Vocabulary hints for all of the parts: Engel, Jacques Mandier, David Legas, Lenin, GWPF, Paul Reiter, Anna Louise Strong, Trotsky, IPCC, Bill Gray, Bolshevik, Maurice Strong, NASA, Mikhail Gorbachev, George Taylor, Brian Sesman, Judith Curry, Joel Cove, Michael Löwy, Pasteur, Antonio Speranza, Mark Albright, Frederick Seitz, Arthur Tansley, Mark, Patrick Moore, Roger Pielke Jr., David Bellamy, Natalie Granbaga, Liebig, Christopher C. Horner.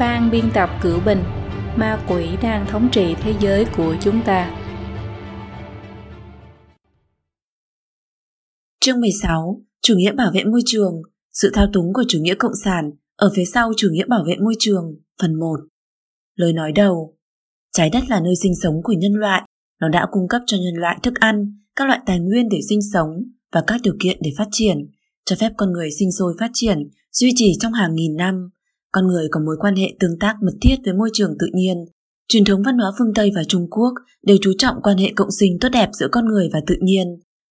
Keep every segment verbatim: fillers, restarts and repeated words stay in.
Phan biên tập Cửu Bình, ma quỷ đang thống trị thế giới của chúng ta. Chương mười sáu. Chủ nghĩa bảo vệ môi trường, sự thao túng của chủ nghĩa cộng sản ở phía sau chủ nghĩa bảo vệ môi trường. Phần một. Lời nói đầu. Trái đất là nơi sinh sống của nhân loại. Nó đã cung cấp cho nhân loại thức ăn, các loại tài nguyên để sinh sống và các điều kiện để phát triển, cho phép con người sinh sôi phát triển, duy trì trong hàng nghìn năm. Con người có mối quan hệ tương tác mật thiết với môi trường tự nhiên. Truyền thống văn hóa phương Tây và Trung Quốc đều chú trọng quan hệ cộng sinh tốt đẹp giữa con người và tự nhiên.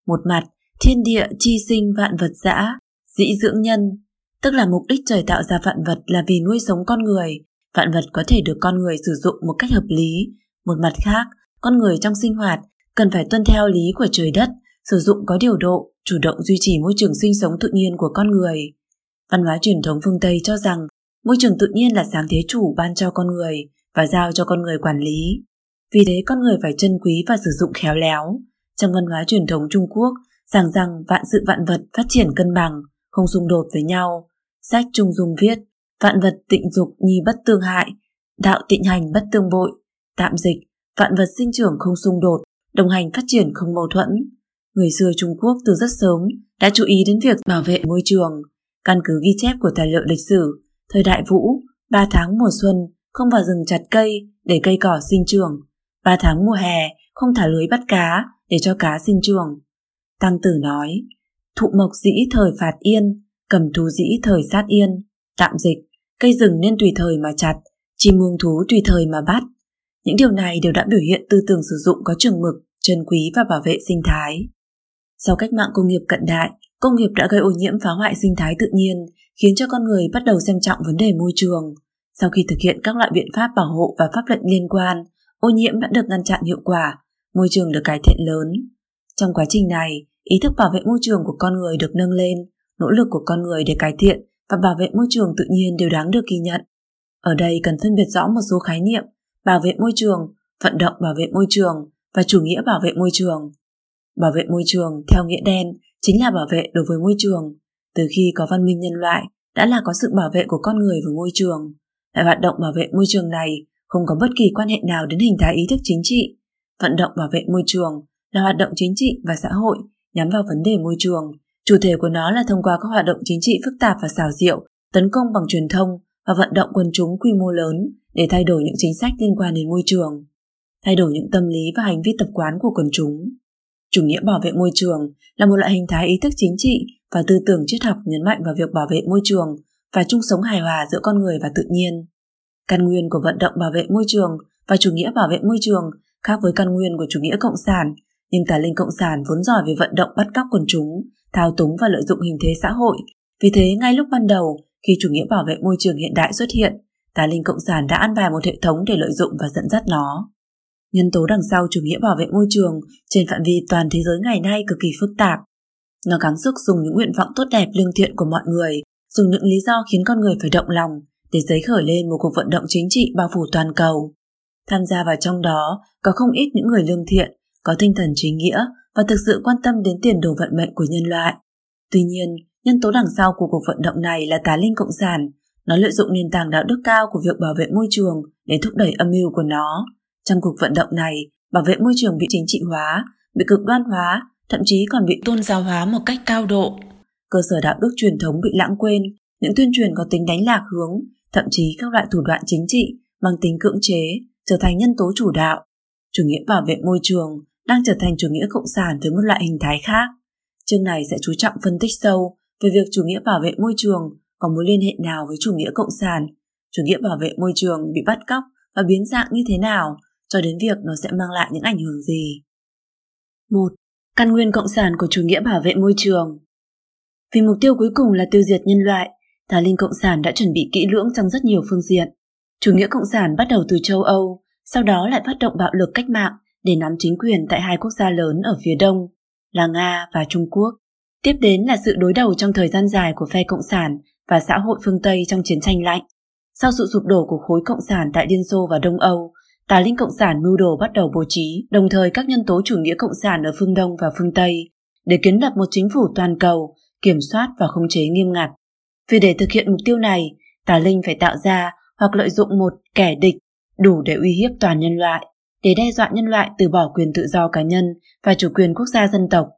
Một mặt, thiên địa chi sinh vạn vật dã, dĩ dưỡng nhân, tức là mục đích trời tạo ra vạn vật là vì nuôi sống con người. Vạn vật có thể được con người sử dụng một cách hợp lý. Một mặt khác, con người trong sinh hoạt cần phải tuân theo lý của trời đất, sử dụng có điều độ, chủ động duy trì môi trường sinh sống tự nhiên của con người. Văn hóa truyền thống phương Tây cho rằng môi trường tự nhiên là sáng thế chủ ban cho con người và giao cho con người quản lý. Vì thế con người phải trân quý và sử dụng khéo léo. Trong văn hóa truyền thống Trung Quốc, giảng rằng vạn sự vạn vật phát triển cân bằng, không xung đột với nhau. Sách Trung Dung viết, vạn vật tịnh dục nhi bất tương hại, đạo tịnh hành bất tương bội. Tạm dịch, vạn vật sinh trưởng không xung đột, đồng hành phát triển không mâu thuẫn. Người xưa Trung Quốc từ rất sớm đã chú ý đến việc bảo vệ môi trường. Căn cứ ghi chép của tài liệu lịch sử, thời đại Vũ, ba tháng mùa xuân không vào rừng chặt cây để cây cỏ sinh trưởng, ba tháng mùa hè không thả lưới bắt cá để cho cá sinh trưởng. Tăng Tử nói, thụ mộc dĩ thời phạt yên, cầm thú dĩ thời sát yên. Tạm dịch, cây rừng nên tùy thời mà chặt, chim muông thú tùy thời mà bắt. Những điều này đều đã biểu hiện tư tưởng sử dụng có chừng mực, trân quý và bảo vệ sinh thái. Sau cách mạng công nghiệp cận đại, công nghiệp đã gây ô nhiễm phá hoại sinh thái tự nhiên, khiến cho con người bắt đầu xem trọng vấn đề môi trường. Sau khi thực hiện các loại biện pháp bảo hộ và pháp lệnh liên quan, ô nhiễm đã được ngăn chặn hiệu quả, môi trường được cải thiện lớn. Trong quá trình này, ý thức bảo vệ môi trường của con người được nâng lên, nỗ lực của con người để cải thiện và bảo vệ môi trường tự nhiên đều đáng được ghi nhận. Ở đây cần phân biệt rõ một số khái niệm: bảo vệ môi trường, vận động bảo vệ môi trường và chủ nghĩa bảo vệ môi trường. Bảo vệ môi trường theo nghĩa đen chính là bảo vệ đối với môi trường. Từ khi có văn minh nhân loại đã là có sự bảo vệ của con người với môi trường. Loại hoạt động bảo vệ môi trường này không có bất kỳ quan hệ nào đến hình thái ý thức chính trị. Vận động bảo vệ môi trường là hoạt động chính trị và xã hội nhắm vào vấn đề môi trường. Chủ thể của nó là thông qua các hoạt động chính trị phức tạp và xảo diệu, tấn công bằng truyền thông và vận động quần chúng quy mô lớn để thay đổi những chính sách liên quan đến môi trường, thay đổi những tâm lý và hành vi tập quán của quần chúng. Chủ nghĩa bảo vệ môi trường là một loại hình thái ý thức chính trị và tư tưởng triết học nhấn mạnh vào việc bảo vệ môi trường và chung sống hài hòa giữa con người và tự nhiên. Căn nguyên của vận động bảo vệ môi trường và chủ nghĩa bảo vệ môi trường khác với căn nguyên của chủ nghĩa cộng sản, nhưng tà linh cộng sản vốn giỏi về vận động bắt cóc quần chúng, thao túng và lợi dụng hình thế xã hội. Vì thế, ngay lúc ban đầu, khi chủ nghĩa bảo vệ môi trường hiện đại xuất hiện, tà linh cộng sản đã an bài một hệ thống để lợi dụng và dẫn dắt nó. Nhân tố đằng sau chủ nghĩa bảo vệ môi trường trên phạm vi toàn thế giới ngày nay cực kỳ phức tạp. Nó gắng sức dùng những nguyện vọng tốt đẹp lương thiện của mọi người, dùng những lý do khiến con người phải động lòng để giấy khởi lên một cuộc vận động chính trị bao phủ toàn cầu. Tham gia vào trong đó có không ít những người lương thiện, có tinh thần chính nghĩa và thực sự quan tâm đến tiền đồ vận mệnh của nhân loại. Tuy nhiên, nhân tố đằng sau của cuộc vận động này là tà linh cộng sản. Nó lợi dụng nền tảng đạo đức cao của việc bảo vệ môi trường để thúc đẩy âm mưu của nó. Trong cuộc vận động này, bảo vệ môi trường bị chính trị hóa, bị cực đoan hóa, thậm chí còn bị tôn giáo hóa một cách cao độ. Cơ sở đạo đức truyền thống bị lãng quên, những tuyên truyền có tính đánh lạc hướng, thậm chí các loại thủ đoạn chính trị mang tính cưỡng chế trở thành nhân tố chủ đạo. Chủ nghĩa bảo vệ môi trường đang trở thành chủ nghĩa cộng sản với một loại hình thái khác. Chương này sẽ chú trọng phân tích sâu về việc chủ nghĩa bảo vệ môi trường có mối liên hệ nào với chủ nghĩa cộng sản, chủ nghĩa bảo vệ môi trường bị bắt cóc và biến dạng như thế nào, cho đến việc nó sẽ mang lại những ảnh hưởng gì. một. Căn nguyên cộng sản của chủ nghĩa bảo vệ môi trường. Vì mục tiêu cuối cùng là tiêu diệt nhân loại, tà linh cộng sản đã chuẩn bị kỹ lưỡng trong rất nhiều phương diện. Chủ nghĩa cộng sản bắt đầu từ châu Âu, sau đó lại phát động bạo lực cách mạng để nắm chính quyền tại hai quốc gia lớn ở phía đông là Nga và Trung Quốc. Tiếp đến là sự đối đầu trong thời gian dài của phe cộng sản và xã hội phương Tây trong chiến tranh lạnh. Sau sự sụp đổ của khối cộng sản tại Liên Xô và Đông Âu, tà linh cộng sản mưu đồ bắt đầu bố trí đồng thời các nhân tố chủ nghĩa cộng sản ở phương Đông và phương Tây để kiến lập một chính phủ toàn cầu, kiểm soát và khống chế nghiêm ngặt. Vì để thực hiện mục tiêu này, tà linh phải tạo ra hoặc lợi dụng một kẻ địch đủ để uy hiếp toàn nhân loại, để đe dọa nhân loại từ bỏ quyền tự do cá nhân và chủ quyền quốc gia dân tộc,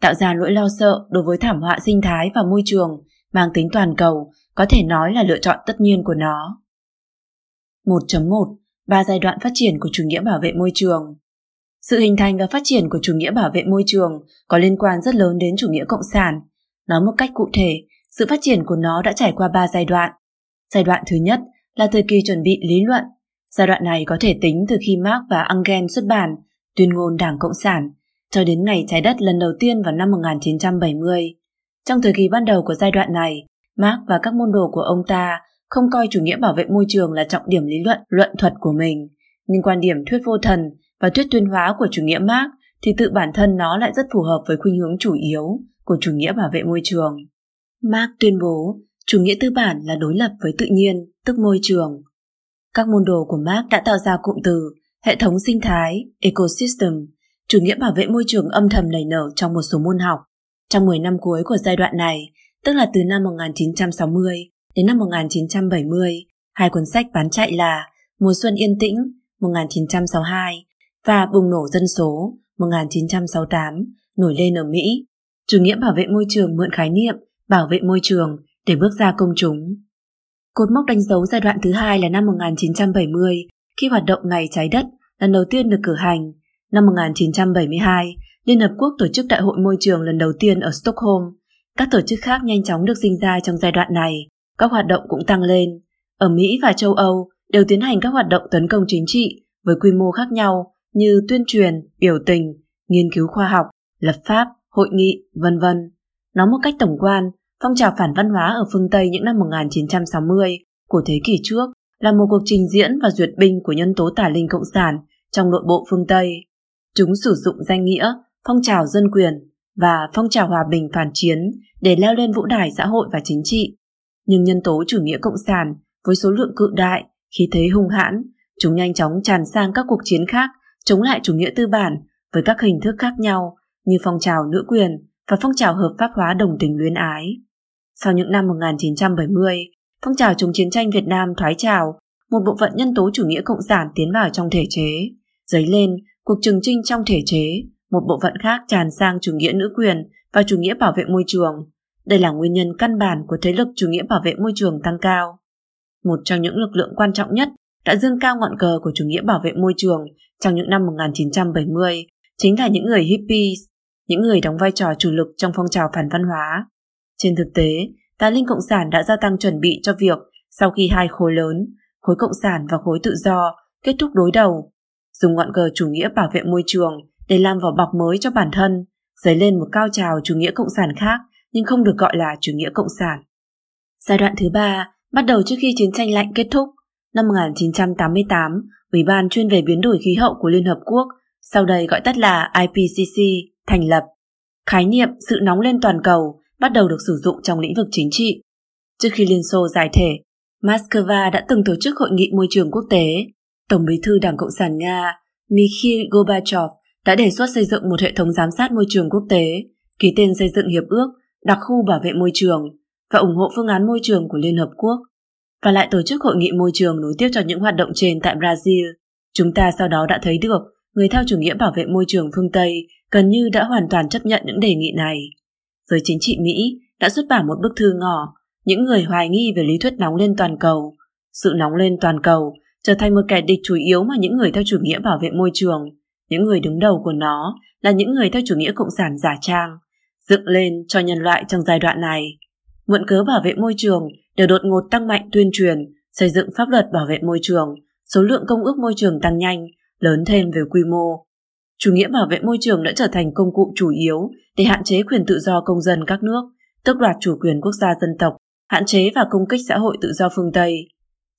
tạo ra nỗi lo sợ đối với thảm họa sinh thái và môi trường mang tính toàn cầu, có thể nói là lựa chọn tất nhiên của nó. một chấm một. Ba giai đoạn phát triển của chủ nghĩa bảo vệ môi trường. Sự hình thành và phát triển của chủ nghĩa bảo vệ môi trường có liên quan rất lớn đến chủ nghĩa cộng sản. Nói một cách cụ thể, sự phát triển của nó đã trải qua ba giai đoạn. Giai đoạn thứ nhất là thời kỳ chuẩn bị lý luận. Giai đoạn này có thể tính từ khi Marx và Engel xuất bản Tuyên ngôn Đảng Cộng sản cho đến ngày trái đất lần đầu tiên vào năm một nghìn chín trăm bảy mươi. Trong thời kỳ ban đầu của giai đoạn này, Marx và các môn đồ của ông ta không coi chủ nghĩa bảo vệ môi trường là trọng điểm lý luận, luận thuật của mình. Nhưng quan điểm thuyết vô thần và thuyết tuyên hóa của chủ nghĩa Marx thì tự bản thân nó lại rất phù hợp với khuynh hướng chủ yếu của chủ nghĩa bảo vệ môi trường. Marx tuyên bố chủ nghĩa tư bản là đối lập với tự nhiên, tức môi trường. Các môn đồ của Marx đã tạo ra cụm từ hệ thống sinh thái, ecosystem, chủ nghĩa bảo vệ môi trường âm thầm nảy nở trong một số môn học. Trong mười năm cuối của giai đoạn này, tức là từ năm một nghìn chín trăm sáu mươi đến năm một nghìn chín trăm bảy mươi, hai cuốn sách bán chạy là Mùa xuân yên tĩnh một nghìn chín trăm sáu mươi hai và Bùng nổ dân số một nghìn chín trăm sáu mươi tám nổi lên ở Mỹ. Chủ nghĩa bảo vệ môi trường mượn khái niệm bảo vệ môi trường để bước ra công chúng. Cột mốc đánh dấu giai đoạn thứ hai là năm một nghìn chín trăm bảy mươi, khi hoạt động Ngày Trái Đất lần đầu tiên được cử hành. Năm một nghìn chín trăm bảy mươi hai, Liên Hợp Quốc tổ chức Đại hội Môi trường lần đầu tiên ở Stockholm. Các tổ chức khác nhanh chóng được sinh ra trong giai đoạn này, các hoạt động cũng tăng lên. Ở Mỹ và châu Âu đều tiến hành các hoạt động tấn công chính trị với quy mô khác nhau như tuyên truyền, biểu tình, nghiên cứu khoa học, lập pháp, hội nghị, vân vân. Nói một cách tổng quan, phong trào phản văn hóa ở phương Tây những năm một nghìn chín trăm sáu mươi của thế kỷ trước là một cuộc trình diễn và duyệt binh của nhân tố tả linh cộng sản trong nội bộ phương Tây. Chúng sử dụng danh nghĩa phong trào dân quyền và phong trào hòa bình phản chiến để leo lên vũ đài xã hội và chính trị. Nhưng nhân tố chủ nghĩa cộng sản với số lượng cự đại, khí thế hung hãn, chúng nhanh chóng tràn sang các cuộc chiến khác chống lại chủ nghĩa tư bản với các hình thức khác nhau như phong trào nữ quyền và phong trào hợp pháp hóa đồng tính luyến ái. Sau những năm một nghìn chín trăm bảy mươi, phong trào chống chiến tranh Việt Nam thoái trào, một bộ phận nhân tố chủ nghĩa cộng sản tiến vào trong thể chế, dấy lên cuộc trừng trinh trong thể chế, một bộ phận khác tràn sang chủ nghĩa nữ quyền và chủ nghĩa bảo vệ môi trường. Đây là nguyên nhân căn bản của thế lực chủ nghĩa bảo vệ môi trường tăng cao. Một trong những lực lượng quan trọng nhất đã dương cao ngọn cờ của chủ nghĩa bảo vệ môi trường trong những năm một nghìn chín trăm bảy mươi chính là những người hippies, những người đóng vai trò chủ lực trong phong trào phản văn hóa. Trên thực tế, tà linh cộng sản đã gia tăng chuẩn bị cho việc sau khi hai khối lớn, khối cộng sản và khối tự do, kết thúc đối đầu, dùng ngọn cờ chủ nghĩa bảo vệ môi trường để làm vỏ bọc mới cho bản thân, dấy lên một cao trào chủ nghĩa cộng sản khác nhưng không được gọi là chủ nghĩa cộng sản. Giai đoạn thứ ba bắt đầu trước khi chiến tranh lạnh kết thúc. Năm một nghìn chín trăm tám mươi tám, Ủy ban chuyên về biến đổi khí hậu của Liên Hợp Quốc, sau đây gọi tắt là I P C C, thành lập. Khái niệm sự nóng lên toàn cầu bắt đầu được sử dụng trong lĩnh vực chính trị. Trước khi Liên Xô giải thể, Moscow đã từng tổ chức hội nghị môi trường quốc tế. Tổng bí thư Đảng Cộng sản Nga Mikhail Gorbachev đã đề xuất xây dựng một hệ thống giám sát môi trường quốc tế, ký tên xây dựng hiệp ước đặc khu bảo vệ môi trường và ủng hộ phương án môi trường của Liên Hợp Quốc, và lại tổ chức hội nghị môi trường nối tiếp cho những hoạt động trên tại Brazil. Chúng ta sau đó đã thấy được người theo chủ nghĩa bảo vệ môi trường phương Tây gần như đã hoàn toàn chấp nhận những đề nghị này. Giới chính trị Mỹ đã xuất bản một bức thư ngỏ những người hoài nghi về lý thuyết nóng lên toàn cầu. Sự nóng lên toàn cầu trở thành một kẻ địch chủ yếu mà những người theo chủ nghĩa bảo vệ môi trường, những người đứng đầu của nó là những người theo chủ nghĩa cộng sản giả trang, dựng lên cho nhân loại trong giai đoạn này. Mượn cớ bảo vệ môi trường đều đột ngột tăng mạnh tuyên truyền, xây dựng pháp luật bảo vệ môi trường, số lượng công ước môi trường tăng nhanh, lớn thêm về quy mô. Chủ nghĩa bảo vệ môi trường đã trở thành công cụ chủ yếu để hạn chế quyền tự do công dân các nước, tước đoạt chủ quyền quốc gia dân tộc, hạn chế và công kích xã hội tự do phương Tây.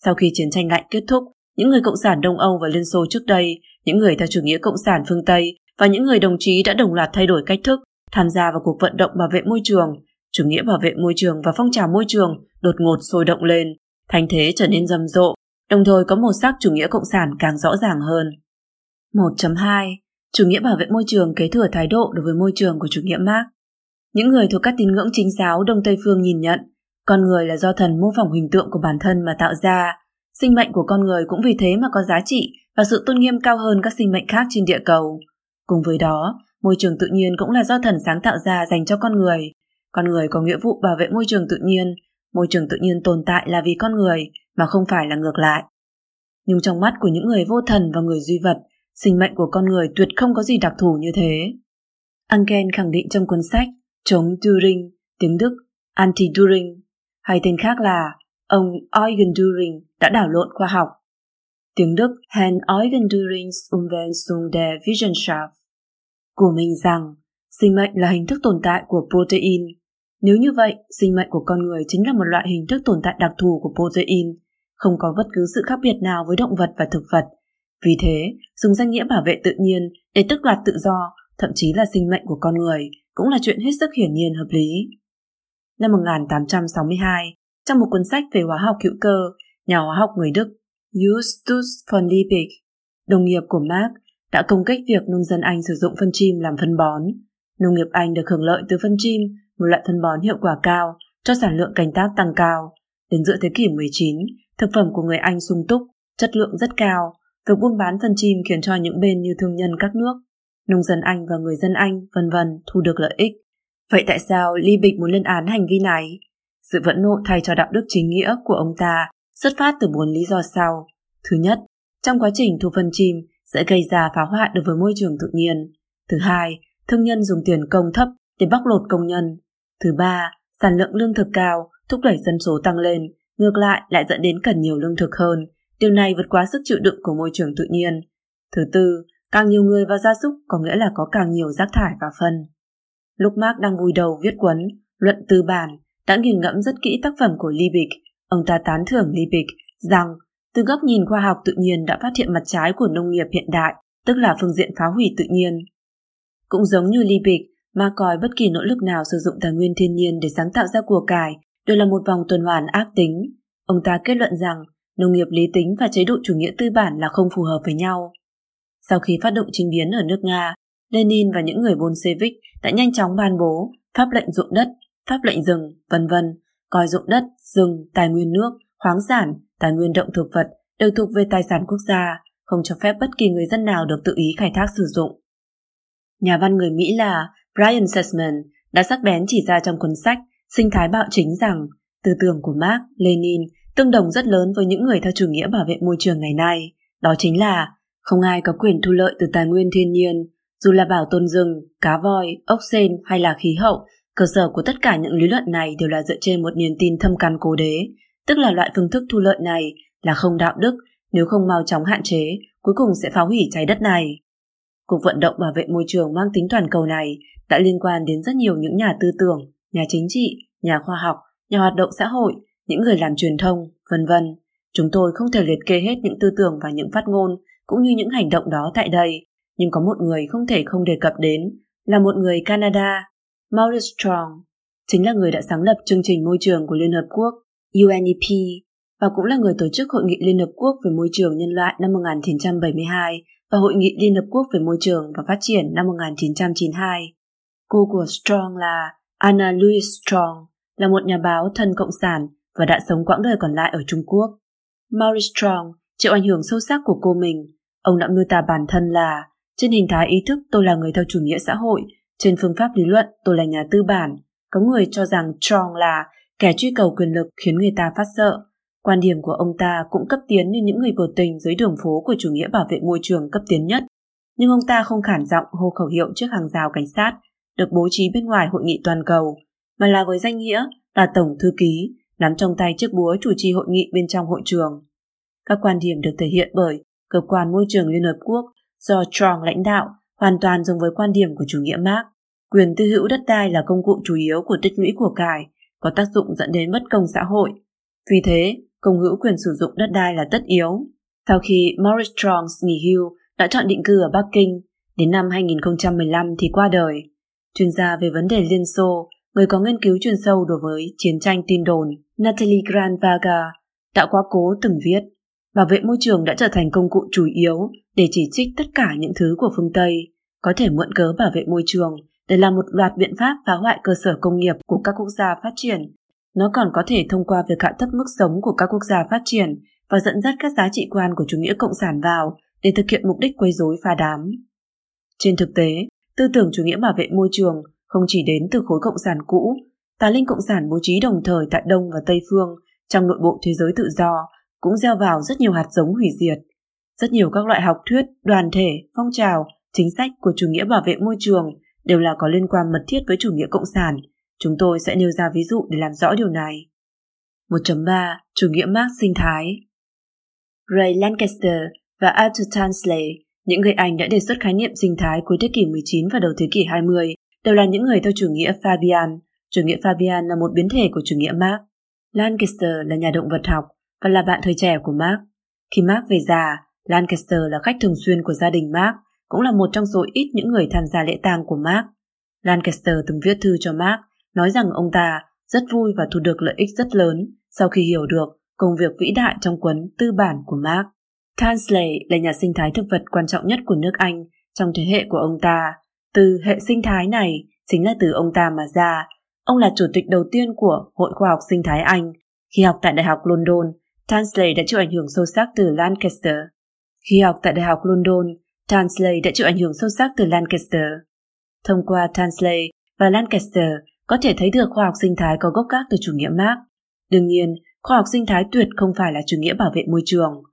Sau khi chiến tranh lạnh kết thúc, những người cộng sản Đông Âu và Liên Xô trước đây, những người theo chủ nghĩa cộng sản phương Tây và những người đồng chí đã đồng loạt thay đổi cách thức, tham gia vào cuộc vận động bảo vệ môi trường. Chủ nghĩa bảo vệ môi trường và phong trào môi trường đột ngột sôi động lên, thành thế trở nên rầm rộ, đồng thời có màu sắc chủ nghĩa cộng sản càng rõ ràng hơn. một chấm hai. Chủ nghĩa bảo vệ môi trường kế thừa thái độ đối với môi trường của chủ nghĩa Marx. Những người thuộc các tín ngưỡng chính giáo Đông Tây Phương nhìn nhận, con người là do thần mô phỏng hình tượng của bản thân mà tạo ra. Sinh mệnh của con người cũng vì thế mà có giá trị và sự tôn nghiêm cao hơn các sinh mệnh khác trên địa cầu. Cùng với đó, môi trường tự nhiên cũng là do thần sáng tạo ra dành cho con người. Con người có nghĩa vụ bảo vệ môi trường tự nhiên. Môi trường tự nhiên tồn tại là vì con người, mà không phải là ngược lại. Nhưng trong mắt của những người vô thần và người duy vật, sinh mệnh của con người tuyệt không có gì đặc thù như thế. Engel khẳng định trong cuốn sách Chống Düring, tiếng Đức, Anti-Düring, hay tên khác là ông Eugen Düring đã đảo lộn khoa học. Tiếng Đức Herrn Eugen Dürings Umwälzung der Wissenschaft của mình rằng sinh mệnh là hình thức tồn tại của protein. Nếu như vậy, sinh mệnh của con người chính là một loại hình thức tồn tại đặc thù của protein, không có bất cứ sự khác biệt nào với động vật và thực vật. Vì thế, dùng danh nghĩa bảo vệ tự nhiên để tước đoạt tự do, thậm chí là sinh mệnh của con người, cũng là chuyện hết sức hiển nhiên hợp lý. Năm một nghìn tám trăm sáu mươi hai, trong một cuốn sách về hóa học hữu cơ, nhà hóa học người Đức Justus von Liebig, đồng nghiệp của Mark, đã công kích việc nông dân Anh sử dụng phân chim làm phân bón. Nông nghiệp Anh được hưởng lợi từ phân chim, một loại phân bón hiệu quả cao, cho sản lượng canh tác tăng cao. Đến giữa thế kỷ mười chín, thực phẩm của người Anh sung túc, chất lượng rất cao. Việc buôn bán phân chim khiến cho những bên như thương nhân các nước, nông dân Anh và người dân Anh, vân vân thu được lợi ích. Vậy tại sao Liebig muốn lên án hành vi này? Sự phẫn nộ thay cho đạo đức chính nghĩa của ông ta xuất phát từ bốn lý do sau. Thứ nhất, trong quá trình thu phân chim sẽ gây ra phá hoại đối với môi trường tự nhiên. Thứ hai, thương nhân dùng tiền công thấp để bóc lột công nhân. Thứ ba, sản lượng lương thực cao thúc đẩy dân số tăng lên, ngược lại lại dẫn đến cần nhiều lương thực hơn. Điều này vượt quá sức chịu đựng của môi trường tự nhiên. Thứ tư, càng nhiều người và gia súc có nghĩa là có càng nhiều rác thải và phân. Lúc Marx đang vùi đầu viết cuốn Luận tư bản, đã nghiền ngẫm rất kỹ tác phẩm của Liebig. Ông ta tán thưởng Liebig rằng từ góc nhìn khoa học tự nhiên đã phát hiện mặt trái của nông nghiệp hiện đại, tức là phương diện phá hủy tự nhiên. Cũng giống như Liebig, Marx coi bất kỳ nỗ lực nào sử dụng tài nguyên thiên nhiên để sáng tạo ra của cải đều là một vòng tuần hoàn ác tính. Ông ta kết luận rằng nông nghiệp lý tính và chế độ chủ nghĩa tư bản là không phù hợp với nhau. Sau khi phát động chính biến ở nước Nga, Lenin và những người Bolshevik đã nhanh chóng ban bố pháp lệnh ruộng đất, pháp lệnh rừng, vân vân, coi ruộng đất, rừng, tài nguyên nước, khoáng sản, tài nguyên động thực vật đều thuộc về tài sản quốc gia, không cho phép bất kỳ người dân nào được tự ý khai thác sử dụng. Nhà văn người Mỹ là Brian Sesman đã sắc bén chỉ ra trong cuốn sách Sinh thái bạo chính rằng tư tưởng của Marx, Lenin tương đồng rất lớn với những người theo chủ nghĩa bảo vệ môi trường ngày nay. Đó chính là không ai có quyền thu lợi từ tài nguyên thiên nhiên, dù là bảo tồn rừng, cá voi, ốc sên hay là khí hậu. Cơ sở của tất cả những lý luận này đều là dựa trên một niềm tin thâm căn cố đế, tức là loại phương thức thu lợi này là không đạo đức, nếu không mau chóng hạn chế, cuối cùng sẽ phá hủy trái đất này. Cuộc vận động bảo vệ môi trường mang tính toàn cầu này đã liên quan đến rất nhiều những nhà tư tưởng, nhà chính trị, nhà khoa học, nhà hoạt động xã hội, những người làm truyền thông, vân vân. Chúng tôi không thể liệt kê hết những tư tưởng và những phát ngôn cũng như những hành động đó tại đây, nhưng có một người không thể không đề cập đến là một người Canada, Maurice Strong, chính là người đã sáng lập chương trình môi trường của Liên Hợp Quốc U N E P và cũng là người tổ chức Hội nghị Liên Hợp Quốc về Môi trường Nhân loại năm một nghìn chín trăm bảy mươi hai và Hội nghị Liên Hợp Quốc về Môi trường và Phát triển năm một nghìn chín trăm chín mươi hai. Cô của Strong là Anna Louise Strong, là một nhà báo thân cộng sản và đã sống quãng đời còn lại ở Trung Quốc. Maurice Strong chịu ảnh hưởng sâu sắc của cô mình. Ông đã miêu tả bản thân là trên hình thái ý thức tôi là người theo chủ nghĩa xã hội, trên phương pháp lý luận tôi là nhà tư bản. Có người cho rằng Strong là kẻ truy cầu quyền lực khiến người ta phát sợ. Quan điểm của ông ta cũng cấp tiến như những người biểu tình dưới đường phố của chủ nghĩa bảo vệ môi trường cấp tiến nhất. Nhưng ông ta không khản giọng hô khẩu hiệu trước hàng rào cảnh sát được bố trí bên ngoài hội nghị toàn cầu, mà là với danh nghĩa là tổng thư ký, nắm trong tay chiếc búa chủ trì hội nghị bên trong hội trường. Các quan điểm được thể hiện bởi cơ quan môi trường Liên Hợp Quốc do Strong lãnh đạo hoàn toàn giống với quan điểm của chủ nghĩa Marx. Quyền tư hữu đất đai là công cụ chủ yếu của tích lũy của cải, có tác dụng dẫn đến bất công xã hội. Vì thế, công hữu quyền sử dụng đất đai là tất yếu. Sau khi Maurice Strong nghỉ hưu đã chọn định cư ở Bắc Kinh, đến năm hai nghìn không trăm mười lăm thì qua đời. Chuyên gia về vấn đề Liên Xô, người có nghiên cứu chuyên sâu đối với chiến tranh tin đồn, Natalie Granbaga đã quá cố từng viết: bảo vệ môi trường đã trở thành công cụ chủ yếu để chỉ trích tất cả những thứ của phương Tây. Có thể mượn cớ bảo vệ môi trường để làm một loạt biện pháp phá hoại cơ sở công nghiệp của các quốc gia phát triển. Nó còn có thể thông qua việc hạ thấp mức sống của các quốc gia phát triển và dẫn dắt các giá trị quan của chủ nghĩa cộng sản vào để thực hiện mục đích quấy rối phá đám. Trên thực tế, tư tưởng chủ nghĩa bảo vệ môi trường không chỉ đến từ khối cộng sản cũ, tà linh cộng sản bố trí đồng thời tại Đông và Tây Phương trong nội bộ thế giới tự do cũng gieo vào rất nhiều hạt giống hủy diệt. Rất nhiều các loại học thuyết, đoàn thể, phong trào, chính sách của chủ nghĩa bảo vệ môi trường đều là có liên quan mật thiết với chủ nghĩa cộng sản. Chúng tôi sẽ nêu ra ví dụ để làm rõ điều này. một chấm ba. Chủ nghĩa Marx sinh thái. Ray Lancaster và Arthur Tansley, những người Anh đã đề xuất khái niệm sinh thái cuối thế kỷ mười chín và đầu thế kỷ hai mươi, đều là những người theo chủ nghĩa Fabian. Chủ nghĩa Fabian là một biến thể của chủ nghĩa Marx. Lancaster là nhà động vật học và là bạn thời trẻ của Marx. Khi Marx về già, Lancaster là khách thường xuyên của gia đình Marx, cũng là một trong số ít những người tham gia lễ tang của Marx. Lancaster từng viết thư cho Marx, nói rằng ông ta rất vui và thu được lợi ích rất lớn sau khi hiểu được công việc vĩ đại trong cuốn tư bản của Marx. Tansley là nhà sinh thái thực vật quan trọng nhất của nước Anh trong thế hệ của ông ta. Từ hệ sinh thái này chính là từ ông ta mà ra. Ông là chủ tịch đầu tiên của Hội Khoa học Sinh thái Anh. Khi học tại Đại học London, Tansley đã chịu ảnh hưởng sâu sắc từ Lancaster. Khi học tại Đại học London, Tansley đã chịu ảnh hưởng sâu sắc từ Lancaster. Thông qua Tansley và Lancaster có thể thấy được khoa học sinh thái có gốc gác từ chủ nghĩa Marx. Đương nhiên, khoa học sinh thái tuyệt không phải là chủ nghĩa bảo vệ môi trường.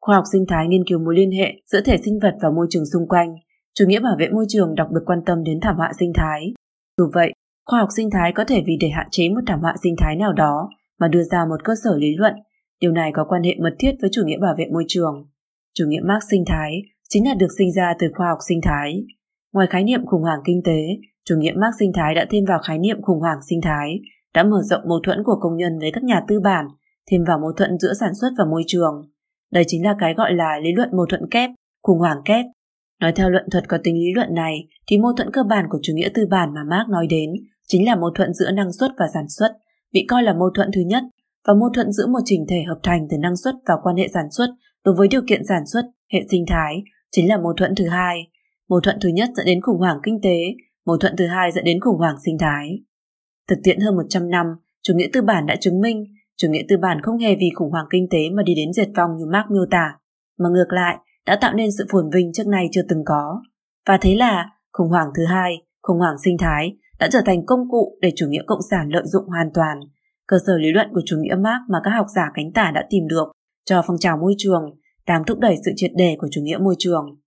Khoa học sinh thái nghiên cứu mối liên hệ giữa thể sinh vật và môi trường xung quanh. Chủ nghĩa bảo vệ môi trường đặc biệt quan tâm đến thảm họa sinh thái. Dù vậy, khoa học sinh thái có thể vì để hạn chế một thảm họa sinh thái nào đó mà đưa ra một cơ sở lý luận. Điều này có quan hệ mật thiết với chủ nghĩa bảo vệ môi trường. Chủ nghĩa Marx sinh thái chính là được sinh ra từ khoa học sinh thái. Ngoài khái niệm khủng hoảng kinh tế, chủ nghĩa Marx sinh thái đã thêm vào khái niệm khủng hoảng sinh thái, đã mở rộng mâu thuẫn của công nhân với các nhà tư bản, thêm vào mâu thuẫn giữa sản xuất và môi trường. Đây chính là cái gọi là lý luận mâu thuẫn kép, khủng hoảng kép. Nói theo luận thuật có tính lý luận này, thì mâu thuẫn cơ bản của chủ nghĩa tư bản mà Marx nói đến chính là mâu thuẫn giữa năng suất và sản xuất, bị coi là mâu thuẫn thứ nhất, và mâu thuẫn giữa một chỉnh thể hợp thành từ năng suất và quan hệ sản xuất đối với điều kiện sản xuất, hệ sinh thái, chính là mâu thuẫn thứ hai. Mâu thuẫn thứ nhất dẫn đến khủng hoảng kinh tế, mâu thuẫn thứ hai dẫn đến khủng hoảng sinh thái. Thực tiễn hơn một trăm năm, chủ nghĩa tư bản đã chứng minh chủ nghĩa tư bản không hề vì khủng hoảng kinh tế mà đi đến diệt vong như Marx miêu tả, mà ngược lại đã tạo nên sự phồn vinh trước nay chưa từng có. Và thế là khủng hoảng thứ hai, khủng hoảng sinh thái, đã trở thành công cụ để chủ nghĩa cộng sản lợi dụng hoàn toàn. Cơ sở lý luận của chủ nghĩa Marx mà các học giả cánh tả đã tìm được cho phong trào môi trường đang thúc đẩy sự triệt để của chủ nghĩa môi trường.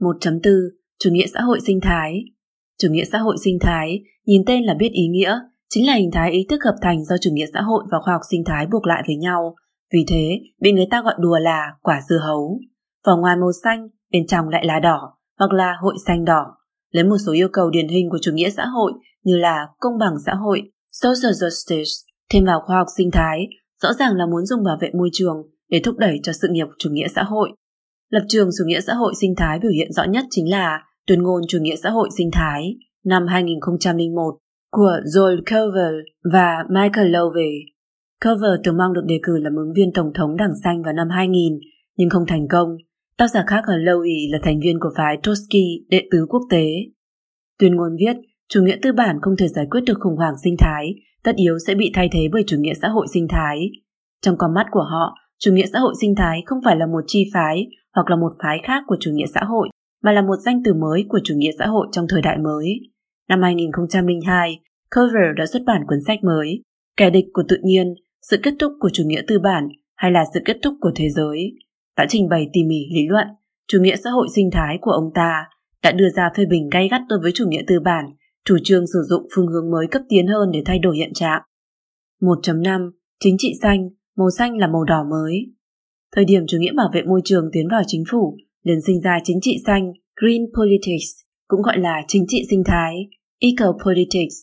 một chấm bốn. Chủ nghĩa xã hội sinh thái. Chủ nghĩa xã hội sinh thái, nhìn tên là biết ý nghĩa, chính là hình thái ý thức hợp thành do chủ nghĩa xã hội và khoa học sinh thái buộc lại với nhau, vì thế bị người ta gọi đùa là quả dưa hấu. Vào ngoài màu xanh, bên trong lại là đỏ, hoặc là hội xanh đỏ. Lấy một số yêu cầu điển hình của chủ nghĩa xã hội như là công bằng xã hội, social justice, thêm vào khoa học sinh thái, rõ ràng là muốn dùng bảo vệ môi trường để thúc đẩy cho sự nghiệp chủ nghĩa xã hội. Lập trường chủ nghĩa xã hội sinh thái biểu hiện rõ nhất chính là Tuyên ngôn chủ nghĩa xã hội sinh thái năm hai nghìn không trăm lẻ một của Joel Cove và Michael Löwy. Cove từng mong được đề cử làm ứng viên tổng thống Đảng Xanh vào năm hai nghìn, nhưng không thành công. Tác giả khác ở Löwy là thành viên của phái Trotsky, đệ tứ quốc tế. Tuyên ngôn viết, chủ nghĩa tư bản không thể giải quyết được khủng hoảng sinh thái, tất yếu sẽ bị thay thế bởi chủ nghĩa xã hội sinh thái. Trong con mắt của họ, chủ nghĩa xã hội sinh thái không phải là một chi phái hoặc là một phái khác của chủ nghĩa xã hội, mà là một danh từ mới của chủ nghĩa xã hội trong thời đại mới. Năm hai nghìn không trăm lẻ hai, Cover đã xuất bản cuốn sách mới Kẻ địch của tự nhiên, sự kết thúc của chủ nghĩa tư bản hay là sự kết thúc của thế giới. Đã trình bày tỉ mỉ lý luận chủ nghĩa xã hội sinh thái của ông ta, đã đưa ra phê bình gay gắt đối với chủ nghĩa tư bản, chủ trương sử dụng phương hướng mới cấp tiến hơn để thay đổi hiện trạng. một chấm năm. Chính trị xanh, màu xanh là màu đỏ mới. Thời điểm chủ nghĩa bảo vệ môi trường tiến vào chính phủ, liền sinh ra chính trị xanh, Green Politics, cũng gọi là chính trị sinh thái, Eco Politics.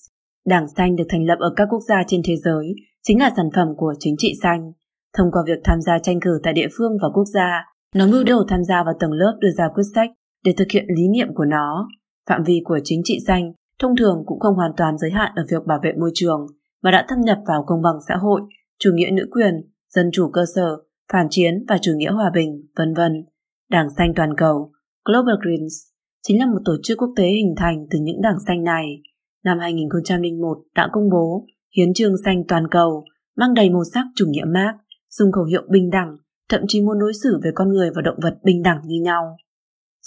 Đảng xanh được thành lập ở các quốc gia trên thế giới, chính là sản phẩm của chính trị xanh. Thông qua việc tham gia tranh cử tại địa phương và quốc gia, nó mưu đồ tham gia vào tầng lớp đưa ra quyết sách để thực hiện lý niệm của nó. Phạm vi của chính trị xanh thông thường cũng không hoàn toàn giới hạn ở việc bảo vệ môi trường, mà đã thâm nhập vào công bằng xã hội, chủ nghĩa nữ quyền, dân chủ cơ sở, phản chiến và chủ nghĩa hòa bình, vân vân. Đảng xanh toàn cầu, Global Greens, chính là một tổ chức quốc tế hình thành từ những đảng xanh này. Năm hai nghìn không trăm lẻ một đã công bố Hiến chương xanh toàn cầu, mang đầy màu sắc chủ nghĩa Marx, dùng khẩu hiệu bình đẳng, thậm chí muốn đối xử với con người và động vật bình đẳng như nhau.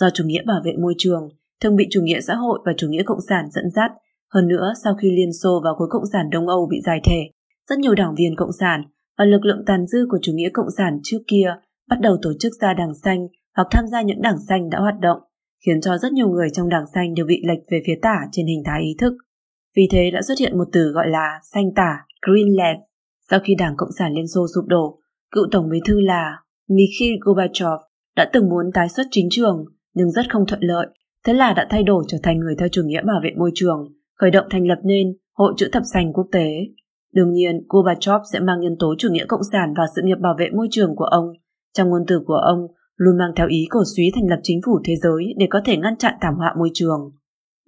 Do chủ nghĩa bảo vệ môi trường thường bị chủ nghĩa xã hội và chủ nghĩa cộng sản dẫn dắt, hơn nữa sau khi Liên Xô và khối cộng sản Đông Âu bị giải thể, rất nhiều đảng viên cộng sản và lực lượng tàn dư của chủ nghĩa cộng sản trước kia bắt đầu tổ chức ra đảng xanh hoặc tham gia những đảng xanh đã hoạt động, khiến cho rất nhiều người trong đảng xanh đều bị lệch về phía tả trên hình thái ý thức. Vì thế đã xuất hiện một từ gọi là xanh tả, Green Left. Sau khi Đảng Cộng sản Liên Xô sụp đổ, cựu Tổng bí thư là Mikhail Gorbachev đã từng muốn tái xuất chính trường nhưng rất không thuận lợi, thế là đã thay đổi trở thành người theo chủ nghĩa bảo vệ môi trường, khởi động thành lập nên Hội Chữ Thập Xanh Quốc tế. Đương nhiên, Gorbachev sẽ mang nhân tố chủ nghĩa cộng sản vào sự nghiệp bảo vệ môi trường của ông. Trong ngôn từ của ông, luôn mang theo ý cổ súy thành lập chính phủ thế giới để có thể ngăn chặn thảm họa môi trường.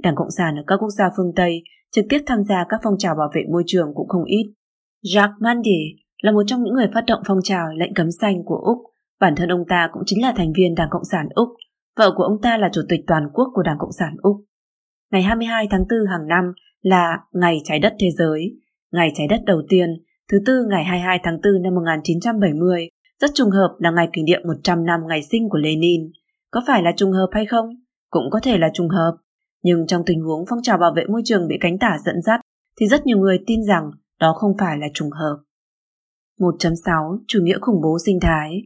Đảng Cộng sản ở các quốc gia phương Tây trực tiếp tham gia các phong trào bảo vệ môi trường cũng không ít. Jacques Mandier là một trong những người phát động phong trào lệnh cấm xanh của Úc. Bản thân ông ta cũng chính là thành viên Đảng Cộng sản Úc. Vợ của ông ta là chủ tịch toàn quốc của Đảng Cộng sản Úc. Ngày hai mươi hai tháng tư hàng năm là Ngày Trái đất Thế giới. Ngày Trái đất đầu tiên, thứ tư ngày hai mươi hai tháng tư năm một nghìn chín trăm bảy mươi, rất trùng hợp là ngày kỷ niệm một trăm năm ngày sinh của Lenin. Có phải là trùng hợp hay không? Cũng có thể là trùng hợp. Nhưng trong tình huống phong trào bảo vệ môi trường bị cánh tả dẫn dắt, thì rất nhiều người tin rằng đó không phải là trùng hợp. một chấm sáu Chủ nghĩa khủng bố sinh thái.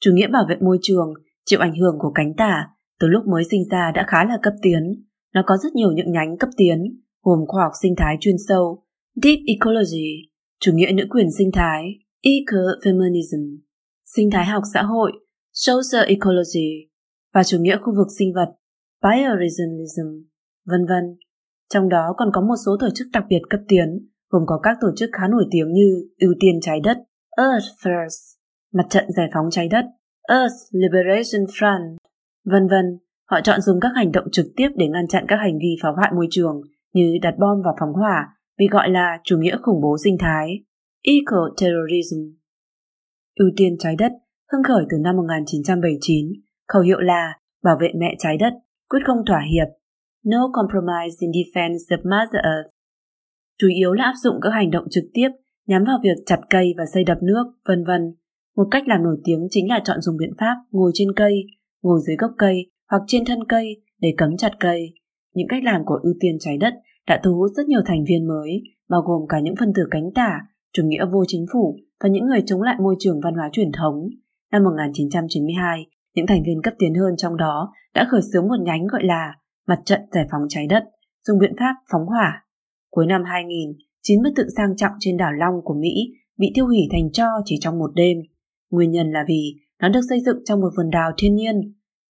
Chủ nghĩa bảo vệ môi trường chịu ảnh hưởng của cánh tả từ lúc mới sinh ra đã khá là cấp tiến. Nó có rất nhiều những nhánh cấp tiến, gồm khoa học sinh thái chuyên sâu, Deep Ecology, chủ nghĩa nữ quyền sinh thái, Ecofeminism, sinh thái học xã hội, Social Ecology, và chủ nghĩa khu vực sinh vật, Bioregionalism, vân vân. Trong đó còn có một số tổ chức đặc biệt cấp tiến, gồm có các tổ chức khá nổi tiếng như Ưu tiên Trái đất, Earth First, Mặt trận Giải phóng Trái đất, Earth Liberation Front, vân vân. Họ chọn dùng các hành động trực tiếp để ngăn chặn các hành vi phá hoại môi trường như đặt bom và phóng hỏa, vì gọi là chủ nghĩa khủng bố sinh thái, Eco-terrorism. Ưu tiên Trái đất hưng khởi từ năm một nghìn chín trăm bảy mươi chín, khẩu hiệu là bảo vệ mẹ trái đất, quyết không thỏa hiệp, No Compromise in Defense of Mother Earth. Chủ yếu là áp dụng các hành động trực tiếp nhắm vào việc chặt cây và xây đập nước, vân vân. Một cách làm nổi tiếng chính là chọn dùng biện pháp ngồi trên cây, ngồi dưới gốc cây hoặc trên thân cây để cấm chặt cây. Những cách làm của Ưu tiên Trái đất đã thu hút rất nhiều thành viên mới, bao gồm cả những phân tử cánh tả, chủ nghĩa vô chính phủ và những người chống lại môi trường văn hóa truyền thống. Năm một nghìn chín trăm chín mươi hai, những thành viên cấp tiến hơn trong đó đã khởi xướng một nhánh gọi là Mặt trận Giải phóng Trái đất, dùng biện pháp phóng hỏa. Cuối năm hai nghìn, chín bức tượng sang trọng trên đảo Long của Mỹ bị tiêu hủy thành tro chỉ trong một đêm. Nguyên nhân là vì nó được xây dựng trong một vườn đào thiên nhiên.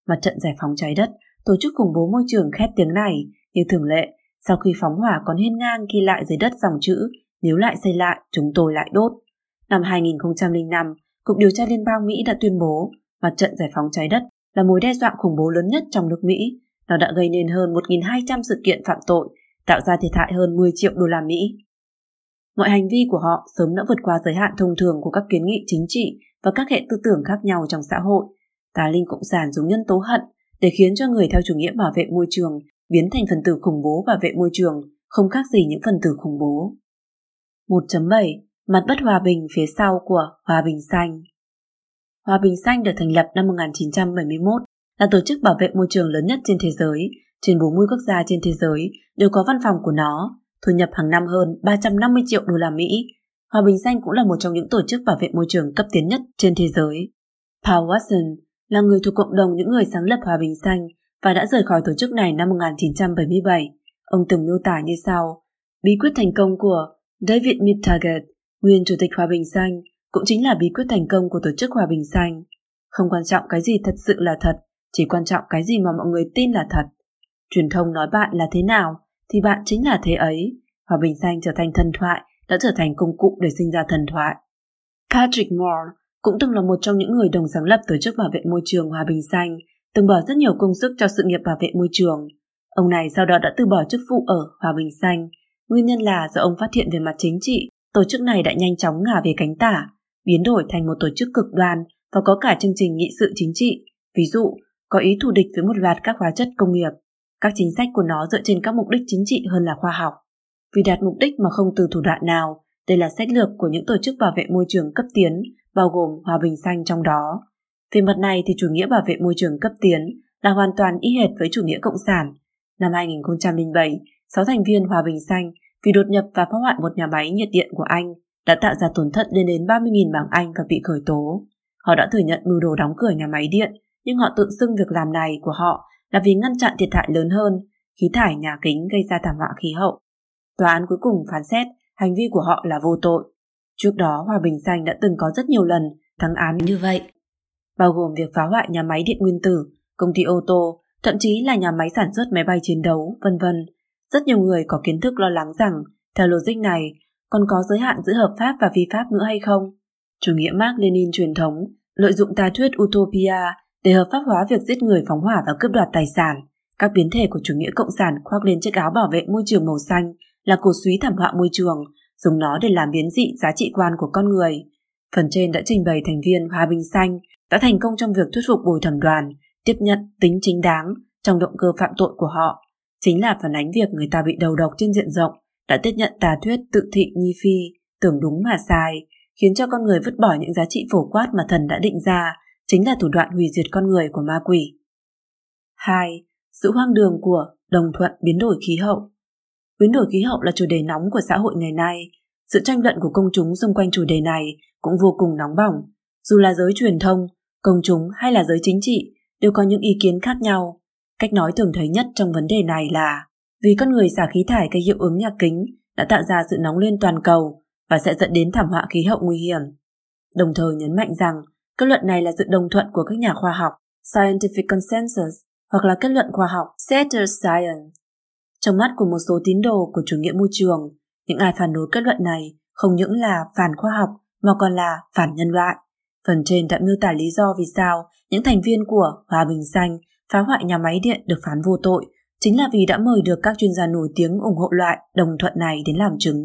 Mặt trận Giải phóng Trái đất, tổ chức khủng bố môi trường khét tiếng này, như thường lệ, sau khi phóng hỏa còn hiên ngang ghi lại dưới đất dòng chữ "Nếu lại xây lại, chúng tôi lại đốt". Năm hai nghìn không trăm lẻ năm, Cục Điều tra Liên bang Mỹ đã tuyên bố Mặt trận Giải phóng Trái đất là mối đe dọa khủng bố lớn nhất trong nước Mỹ. Nó đã gây nên hơn một nghìn hai trăm sự kiện phạm tội, tạo ra thiệt hại hơn mười triệu đô la Mỹ. Mọi hành vi của họ sớm đã vượt qua giới hạn thông thường của các kiến nghị chính trị và các hệ tư tưởng khác nhau trong xã hội. Tà linh cộng sản dùng nhân tố hận để khiến cho người theo chủ nghĩa bảo vệ môi trường biến thành phần tử khủng bố bảo vệ môi trường, không khác gì những phần tử khủng bố. một chấm bảy Mặt bất hòa bình phía sau của Hòa bình Xanh. Hòa bình Xanh được thành lập năm một nghìn chín trăm bảy mươi mốt, là tổ chức bảo vệ môi trường lớn nhất trên thế giới. Trên bốn mươi quốc gia trên thế giới đều có văn phòng của nó, thu nhập hàng năm hơn ba trăm năm mươi triệu đô la Mỹ. Hòa bình Xanh cũng là một trong những tổ chức bảo vệ môi trường cấp tiến nhất trên thế giới. Paul Watson là người thuộc cộng đồng những người sáng lập Hòa bình Xanh và đã rời khỏi tổ chức này năm một nghìn chín trăm bảy mươi bảy. Ông từng miêu tả như sau: bí quyết thành công của David McTaggart, nguyên chủ tịch Hòa bình Xanh, cũng chính là bí quyết thành công của tổ chức Hòa bình Xanh. Không quan trọng cái gì thật sự là thật, chỉ quan trọng cái gì mà mọi người tin là thật. Truyền thông nói bạn là thế nào, thì bạn chính là thế ấy. Hòa bình Xanh trở thành thần thoại, đã trở thành công cụ để sinh ra thần thoại. Patrick Moore cũng từng là một trong những người đồng sáng lập tổ chức bảo vệ môi trường Hòa bình Xanh, từng bỏ rất nhiều công sức cho sự nghiệp bảo vệ môi trường. Ông này sau đó đã từ bỏ chức vụ ở Hòa bình Xanh. Nguyên nhân là do ông phát hiện về mặt chính trị, tổ chức này đã nhanh chóng ngả về cánh tả, biến đổi thành một tổ chức cực đoan và có cả chương trình nghị sự chính trị. Ví dụ, có ý thù địch với một loạt các hóa chất công nghiệp. Các chính sách của nó dựa trên các mục đích chính trị hơn là khoa học. Vì đạt mục đích mà không từ thủ đoạn nào, đây là sách lược của những tổ chức bảo vệ môi trường cấp tiến bao gồm hòa bình xanh trong đó. Về mặt này thì chủ nghĩa bảo vệ môi trường cấp tiến là hoàn toàn y hệt với chủ nghĩa cộng sản. Năm hai nghìn không trăm lẻ bảy, sáu thành viên Hòa Bình Xanh vì đột nhập và phá hoại một nhà máy nhiệt điện của Anh đã tạo ra tổn thất lên đến ba mươi nghìn bảng Anh và bị khởi tố. Họ đã thừa nhận mưu đồ đóng cửa nhà máy điện, nhưng họ tự xưng việc làm này của họ là vì ngăn chặn thiệt hại lớn hơn, khí thải nhà kính gây ra thảm họa khí hậu. Tòa án cuối cùng phán xét hành vi của họ là vô tội. Trước đó, Hòa Bình Xanh đã từng có rất nhiều lần thắng án như vậy, bao gồm việc phá hoại nhà máy điện nguyên tử, công ty ô tô, thậm chí là nhà máy sản xuất máy bay chiến đấu, vân vân. Rất nhiều người có kiến thức lo lắng rằng, theo logic này, còn có giới hạn giữa hợp pháp và vi pháp nữa hay không? Chủ nghĩa Marx Lenin truyền thống lợi dụng tà thuyết Utopia để hợp pháp hóa việc giết người, phóng hỏa và cướp đoạt tài sản. Các biến thể của chủ nghĩa cộng sản khoác lên chiếc áo bảo vệ môi trường màu xanh là cổ súy thảm họa môi trường, dùng nó để làm biến dị giá trị quan của con người. Phần trên đã trình bày thành viên Hòa Bình Xanh đã thành công trong việc thuyết phục bồi thẩm đoàn tiếp nhận tính chính đáng trong động cơ phạm tội của họ, chính là phản ánh việc người ta bị đầu độc trên diện rộng đã tiếp nhận tà thuyết tự thị nhi phi, tưởng đúng mà sai, khiến cho con người vứt bỏ những giá trị phổ quát mà thần đã định ra, chính là thủ đoạn hủy diệt con người của ma quỷ. hai. Sự hoang đường của đồng thuận biến đổi khí hậu. Biến đổi khí hậu là chủ đề nóng của xã hội ngày nay. Sự tranh luận của công chúng xung quanh chủ đề này cũng vô cùng nóng bỏng. Dù là giới truyền thông, công chúng hay là giới chính trị đều có những ý kiến khác nhau. Cách nói thường thấy nhất trong vấn đề này là vì con người xả khí thải gây hiệu ứng nhà kính đã tạo ra sự nóng lên toàn cầu và sẽ dẫn đến thảm họa khí hậu nguy hiểm. Đồng thời nhấn mạnh rằng kết luận này là sự đồng thuận của các nhà khoa học, scientific consensus, hoặc là kết luận khoa học, settled science. Trong mắt của một số tín đồ của chủ nghĩa môi trường, những ai phản đối kết luận này không những là phản khoa học mà còn là phản nhân loại. Phần trên đã miêu tả lý do vì sao những thành viên của Hòa Bình Xanh phá hoại nhà máy điện được phán vô tội, chính là vì đã mời được các chuyên gia nổi tiếng ủng hộ loại đồng thuận này đến làm chứng.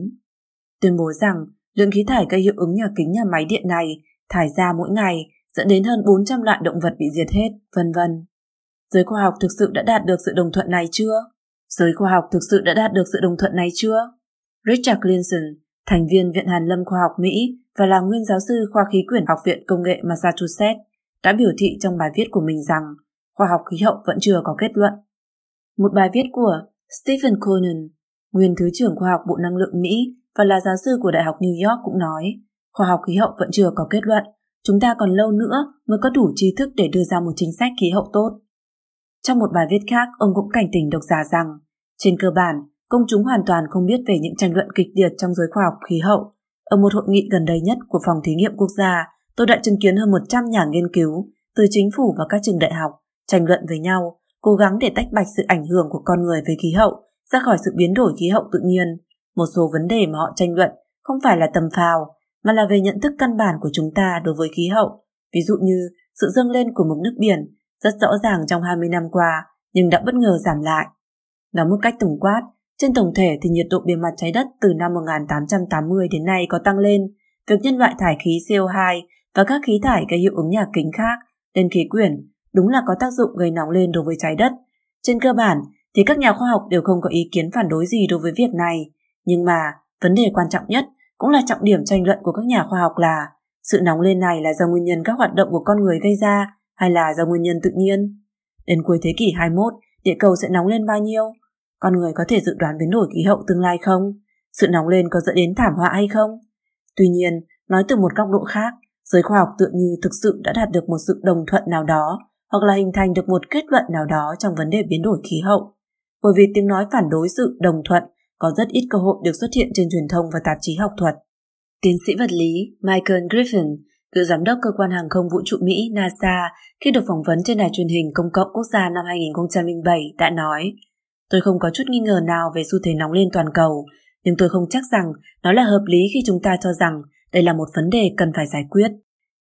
Tuyên bố rằng lượng khí thải gây hiệu ứng nhà kính nhà máy điện này thải ra mỗi ngày dẫn đến hơn bốn trăm loại động vật bị diệt hết, vân vân. Giới khoa học thực sự đã đạt được sự đồng thuận này chưa? Giới khoa học thực sự đã đạt được sự đồng thuận này chưa? Richard Clinton, thành viên Viện Hàn Lâm Khoa học Mỹ và là nguyên giáo sư khoa khí quyển Học viện Công nghệ Massachusetts, đã biểu thị trong bài viết của mình rằng khoa học khí hậu vẫn chưa có kết luận. Một bài viết của Stephen Conan, nguyên Thứ trưởng Khoa học Bộ Năng lượng Mỹ và là giáo sư của Đại học New York cũng nói, khoa học khí hậu vẫn chưa có kết luận, chúng ta còn lâu nữa mới có đủ tri thức để đưa ra một chính sách khí hậu tốt. Trong một bài viết khác, ông cũng cảnh tỉnh độc giả rằng, trên cơ bản, công chúng hoàn toàn không biết về những tranh luận kịch liệt trong giới khoa học khí hậu. Ở một hội nghị gần đây nhất của Phòng Thí nghiệm Quốc gia, tôi đã chứng kiến hơn một trăm nhà nghiên cứu từ chính phủ và các trường đại học tranh luận với nhau, cố gắng để tách bạch sự ảnh hưởng của con người về khí hậu ra khỏi sự biến đổi khí hậu tự nhiên. Một số vấn đề mà họ tranh luận không phải là tầm phào, mà là về nhận thức căn bản của chúng ta đối với khí hậu. Ví dụ như sự dâng lên của mực nước biển rất rõ ràng trong hai mươi năm qua, nhưng đã bất ngờ giảm lại. Nói một cách tổng quát, trên tổng thể thì nhiệt độ bề mặt trái đất từ năm một nghìn tám trăm tám mươi đến nay có tăng lên. Việc nhân loại thải khí xê o hai và các khí thải gây hiệu ứng nhà kính khác lên khí quyển đúng là có tác dụng gây nóng lên đối với trái đất. Trên cơ bản thì các nhà khoa học đều không có ý kiến phản đối gì đối với việc này. Nhưng mà vấn đề quan trọng nhất cũng là trọng điểm tranh luận của các nhà khoa học là sự nóng lên này là do nguyên nhân các hoạt động của con người gây ra hay là do nguyên nhân tự nhiên. Đến cuối thế kỷ hai mươi mốt, địa cầu sẽ nóng lên bao nhiêu? Con người có thể dự đoán biến đổi khí hậu tương lai không? Sự nóng lên có dẫn đến thảm họa hay không? Tuy nhiên, nói từ một góc độ khác, giới khoa học tựa như thực sự đã đạt được một sự đồng thuận nào đó hoặc là hình thành được một kết luận nào đó trong vấn đề biến đổi khí hậu. Bởi vì tiếng nói phản đối sự đồng thuận có rất ít cơ hội được xuất hiện trên truyền thông và tạp chí học thuật. Tiến sĩ vật lý Michael Griffin, cựu giám đốc cơ quan hàng không vũ trụ Mỹ NASA, khi được phỏng vấn trên đài truyền hình công cộng quốc gia năm hai nghìn không trăm lẻ bảy đã nói, tôi không có chút nghi ngờ nào về xu thế nóng lên toàn cầu, nhưng tôi không chắc rằng nó là hợp lý khi chúng ta cho rằng đây là một vấn đề cần phải giải quyết.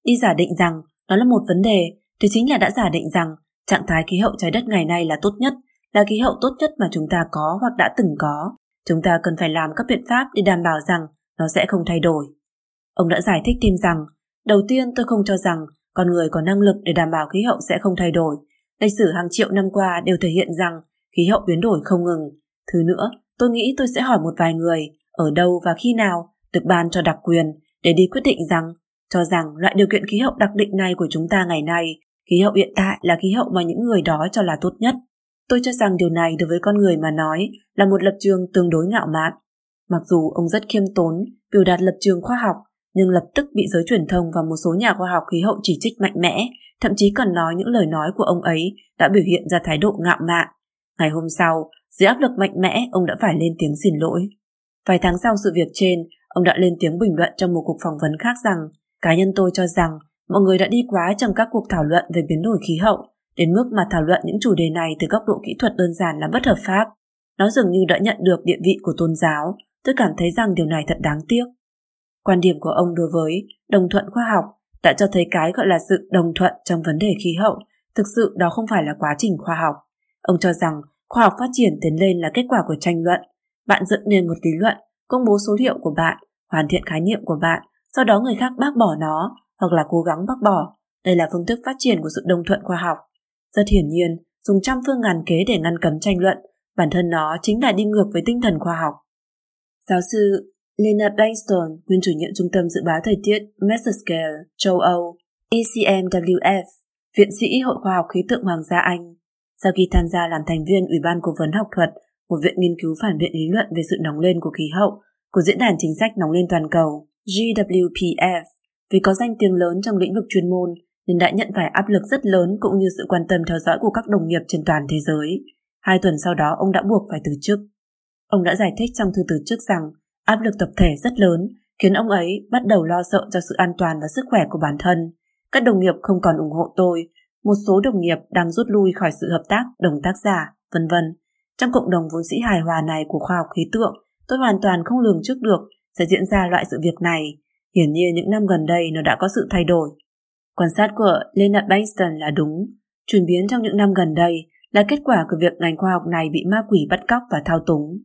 Đi giả định rằng nó là một vấn đề thì chính là đã giả định rằng trạng thái khí hậu trái đất ngày nay là tốt nhất, là khí hậu tốt nhất mà chúng ta có hoặc đã từng có. Chúng ta cần phải làm các biện pháp để đảm bảo rằng nó sẽ không thay đổi. Ông đã giải thích thêm rằng, đầu tiên tôi không cho rằng con người có năng lực để đảm bảo khí hậu sẽ không thay đổi. Lịch sử hàng triệu năm qua đều thể hiện rằng khí hậu biến đổi không ngừng. Thứ nữa, tôi nghĩ tôi sẽ hỏi một vài người ở đâu và khi nào được ban cho đặc quyền để đi quyết định rằng cho rằng loại điều kiện khí hậu đặc định này của chúng ta ngày nay, khí hậu hiện tại là khí hậu mà những người đó cho là tốt nhất. Tôi cho rằng điều này đối với con người mà nói là một lập trường tương đối ngạo mạn. Mặc dù ông rất khiêm tốn, biểu đạt lập trường khoa học, nhưng lập tức bị giới truyền thông và một số nhà khoa học khí hậu chỉ trích mạnh mẽ, thậm chí còn nói những lời nói của ông ấy đã biểu hiện ra thái độ ngạo mạn. Ngày hôm sau, dưới áp lực mạnh mẽ, ông đã phải lên tiếng xin lỗi. Vài tháng sau sự việc trên, ông đã lên tiếng bình luận trong một cuộc phỏng vấn khác rằng: cá nhân tôi cho rằng mọi người đã đi quá trong các cuộc thảo luận về biến đổi khí hậu, đến mức mà thảo luận những chủ đề này từ góc độ kỹ thuật đơn giản là bất hợp pháp. Nó dường như đã nhận được địa vị của tôn giáo. Tôi cảm thấy rằng điều này thật đáng tiếc. Quan điểm của ông đối với đồng thuận khoa học đã cho thấy cái gọi là sự đồng thuận trong vấn đề khí hậu. Thực sự đó không phải là quá trình khoa học. Ông cho rằng khoa học phát triển tiến lên là kết quả của tranh luận. Bạn dựng nên một lý luận, công bố số liệu của bạn, hoàn thiện khái niệm của bạn, sau đó người khác bác bỏ nó hoặc là cố gắng bác bỏ. Đây là phương thức phát triển của sự đồng thuận khoa học. Rất hiển nhiên, dùng trăm phương ngàn kế để ngăn cấm tranh luận, bản thân nó chính là đi ngược với tinh thần khoa học. Giáo sư Lena Blankstone, nguyên chủ nhiệm Trung tâm Dự báo Thời tiết Messerscale, châu Âu, E C M W F, Viện sĩ Hội Khoa học Khí tượng Hoàng gia Anh, sau khi tham gia làm thành viên Ủy ban Cố vấn Học thuật, một viện nghiên cứu phản biện lý luận về sự nóng lên của khí hậu của Diễn đàn Chính sách Nóng lên Toàn cầu, G W P F, vì có danh tiếng lớn trong lĩnh vực chuyên môn, nên đã nhận phải áp lực rất lớn cũng như sự quan tâm theo dõi của các đồng nghiệp trên toàn thế giới. Hai tuần sau đó ông đã buộc phải từ chức. Ông đã giải thích trong thư từ chức rằng áp lực tập thể rất lớn khiến ông ấy bắt đầu lo sợ cho sự an toàn và sức khỏe của bản thân. Các đồng nghiệp không còn ủng hộ tôi, một số đồng nghiệp đang rút lui khỏi sự hợp tác, đồng tác giả, vân vân. Trong cộng đồng vốn dĩ hài hòa này của khoa học khí tượng, tôi hoàn toàn không lường trước được sẽ diễn ra loại sự việc này. Hiển nhiên những năm gần đây nó đã có sự thay đổi. Quan sát của Leonard Bankston là đúng. Chuyển biến trong những năm gần đây là kết quả của việc ngành khoa học này bị ma quỷ bắt cóc và thao túng.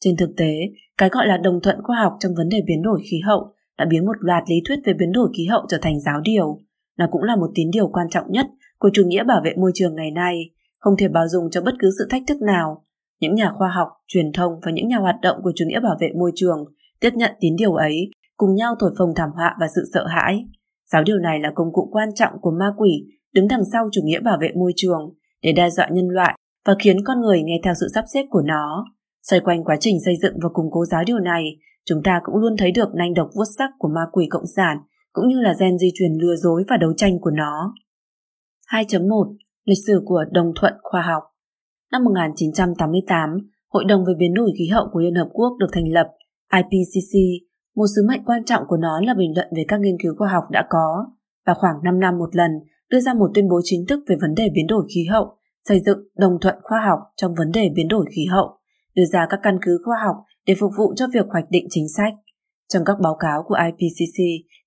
Trên thực tế, cái gọi là đồng thuận khoa học trong vấn đề biến đổi khí hậu đã biến một loạt lý thuyết về biến đổi khí hậu trở thành giáo điều. Nó cũng là một tín điều quan trọng nhất của chủ nghĩa bảo vệ môi trường ngày nay, không thể bao dung cho bất cứ sự thách thức nào. Những nhà khoa học, truyền thông và những nhà hoạt động của chủ nghĩa bảo vệ môi trường tiếp nhận tín điều ấy, cùng nhau thổi phồng thảm họa và sự sợ hãi. Giáo điều này là công cụ quan trọng của ma quỷ đứng đằng sau chủ nghĩa bảo vệ môi trường để đe dọa nhân loại và khiến con người nghe theo sự sắp xếp của nó. Xoay quanh quá trình xây dựng và củng cố giáo điều này, chúng ta cũng luôn thấy được nanh độc vuốt sắc của ma quỷ cộng sản, cũng như là gen di truyền lừa dối và đấu tranh của nó. hai chấm một. Lịch sử của đồng thuận khoa học. Năm một nghìn chín trăm tám mươi tám, Hội đồng về biến đổi khí hậu của Liên Hợp Quốc được thành lập, I P C C. Một sứ mệnh quan trọng của nó là bình luận về các nghiên cứu khoa học đã có, và khoảng năm năm một lần đưa ra một tuyên bố chính thức về vấn đề biến đổi khí hậu, xây dựng đồng thuận khoa học trong vấn đề biến đổi khí hậu, đưa ra các căn cứ khoa học để phục vụ cho việc hoạch định chính sách. Trong các báo cáo của I P C C,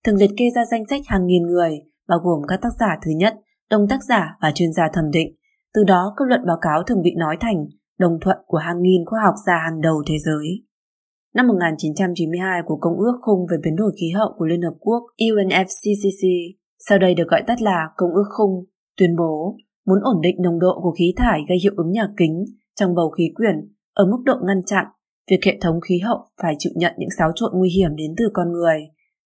thường liệt kê ra danh sách hàng nghìn người, bao gồm các tác giả thứ nhất, đồng tác giả và chuyên gia thẩm định. Từ đó, các luận báo cáo thường bị nói thành đồng thuận của hàng nghìn khoa học gia hàng đầu thế giới. Năm một nghìn chín trăm chín mươi hai của Công ước Khung về biến đổi khí hậu của Liên Hợp Quốc U N E P C C, sau đây được gọi tắt là Công ước Khung, tuyên bố muốn ổn định nồng độ của khí thải gây hiệu ứng nhà kính trong bầu khí quyển ở mức độ ngăn chặn, việc hệ thống khí hậu phải chịu nhận những xáo trộn nguy hiểm đến từ con người,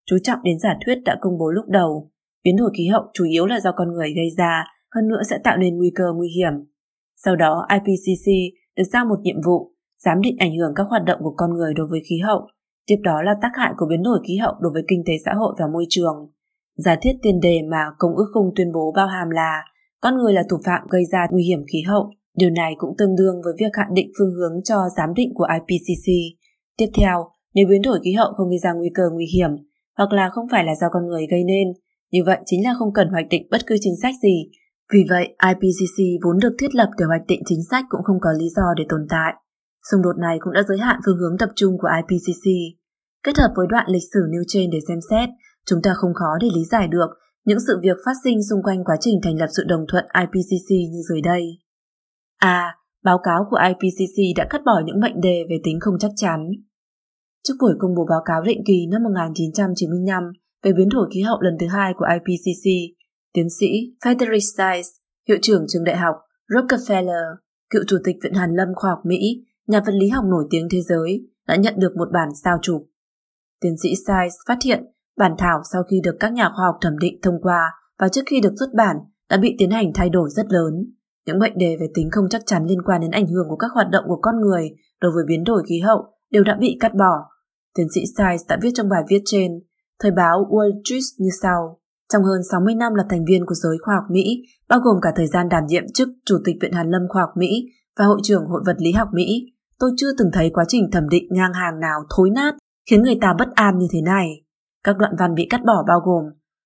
chú trọng đến giả thuyết đã công bố lúc đầu, biến đổi khí hậu chủ yếu là do con người gây ra, hơn nữa sẽ tạo nên nguy cơ nguy hiểm. Sau đó I P C C được giao một nhiệm vụ, giám định ảnh hưởng các hoạt động của con người đối với khí hậu, tiếp đó là tác hại của biến đổi khí hậu đối với kinh tế xã hội và môi trường. Giả thiết tiền đề mà Công ước Khung tuyên bố bao hàm là con người là thủ phạm gây ra nguy hiểm khí hậu. Điều này cũng tương đương với việc hạn định phương hướng cho giám định của I P C C. Tiếp theo, nếu biến đổi khí hậu không gây ra nguy cơ nguy hiểm, hoặc là không phải là do con người gây nên, như vậy chính là không cần hoạch định bất cứ chính sách gì. Vì vậy, I P C C vốn được thiết lập để hoạch định chính sách cũng không có lý do để tồn tại. Xung đột này cũng đã giới hạn phương hướng tập trung của I P C C. Kết hợp với đoạn lịch sử nêu trên để xem xét, chúng ta không khó để lý giải được những sự việc phát sinh xung quanh quá trình thành lập sự đồng thuận I P C C như dưới đây. A. Báo cáo của I P C C đã cắt bỏ những mệnh đề về tính không chắc chắn. Trước buổi công bố báo cáo định kỳ năm một nghìn chín trăm chín mươi lăm về biến đổi khí hậu lần thứ hai của I P C C, tiến sĩ Frederick Seitz, hiệu trưởng trường đại học Rockefeller, cựu chủ tịch Viện Hàn Lâm Khoa học Mỹ, nhà vật lý học nổi tiếng thế giới, đã nhận được một bản sao chụp. Tiến sĩ Seitz phát hiện Bản thảo sau khi được các nhà khoa học thẩm định thông qua và trước khi được xuất bản đã bị tiến hành thay đổi rất lớn. Những mệnh đề về tính không chắc chắn liên quan đến ảnh hưởng của các hoạt động của con người đối với biến đổi khí hậu đều đã bị cắt bỏ. Tiến sĩ Seitz đã viết trong bài viết trên, thời báo Wall Street như sau. Trong hơn sáu mươi năm là thành viên của giới khoa học Mỹ, bao gồm cả thời gian đảm nhiệm chức Chủ tịch Viện Hàn Lâm Khoa học Mỹ và Hội trưởng Hội Vật lý học Mỹ, tôi chưa từng thấy quá trình thẩm định ngang hàng nào thối nát, khiến người ta bất an như thế này. Các đoạn văn bị cắt bỏ bao gồm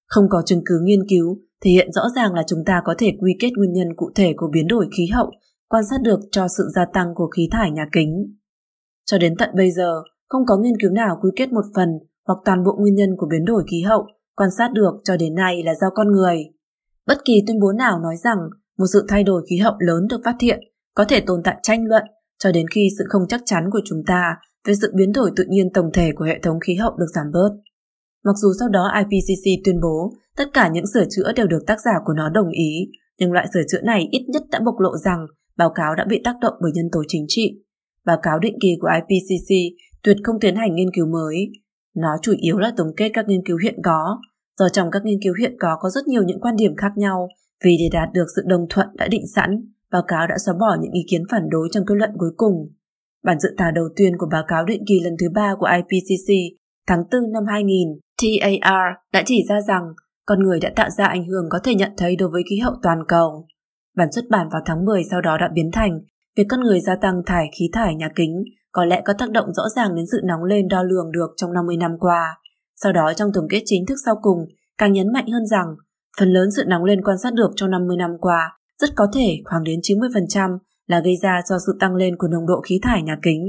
không có chứng cứ nghiên cứu thể hiện rõ ràng là chúng ta có thể quy kết nguyên nhân cụ thể của biến đổi khí hậu, quan sát được cho sự gia tăng của khí thải nhà kính. Cho đến tận bây giờ, không có nghiên cứu nào quy kết một phần hoặc toàn bộ nguyên nhân của biến đổi khí hậu quan sát được cho đến nay là do con người. Bất kỳ tuyên bố nào nói rằng một sự thay đổi khí hậu lớn được phát hiện có thể tồn tại tranh luận cho đến khi sự không chắc chắn của chúng ta về sự biến đổi tự nhiên tổng thể của hệ thống khí hậu được giảm bớt. Mặc dù sau đó I P C C tuyên bố tất cả những sửa chữa đều được tác giả của nó đồng ý, nhưng loại sửa chữa này ít nhất đã bộc lộ rằng báo cáo đã bị tác động bởi nhân tố chính trị. Báo cáo định kỳ của I P C C tuyệt không tiến hành nghiên cứu mới. Nó chủ yếu là tổng kết các nghiên cứu hiện có, do trong các nghiên cứu hiện có có rất nhiều những quan điểm khác nhau, vì để đạt được sự đồng thuận đã định sẵn, báo cáo đã xóa bỏ những ý kiến phản đối trong kết luận cuối cùng. Bản dự thảo đầu tiên của báo cáo định kỳ lần thứ ba của I P C C tháng tư năm hai nghìn, T A R đã chỉ ra rằng con người đã tạo ra ảnh hưởng có thể nhận thấy đối với khí hậu toàn cầu. Bản xuất bản vào tháng mười sau đó đã biến thành việc con người gia tăng thải khí thải nhà kính có lẽ có tác động rõ ràng đến sự nóng lên đo lường được trong năm mươi năm qua. Sau đó trong tổng kết chính thức sau cùng càng nhấn mạnh hơn rằng phần lớn sự nóng lên quan sát được trong năm mươi năm qua rất có thể khoảng đến chín mươi phần trăm là gây ra do sự tăng lên của nồng độ khí thải nhà kính.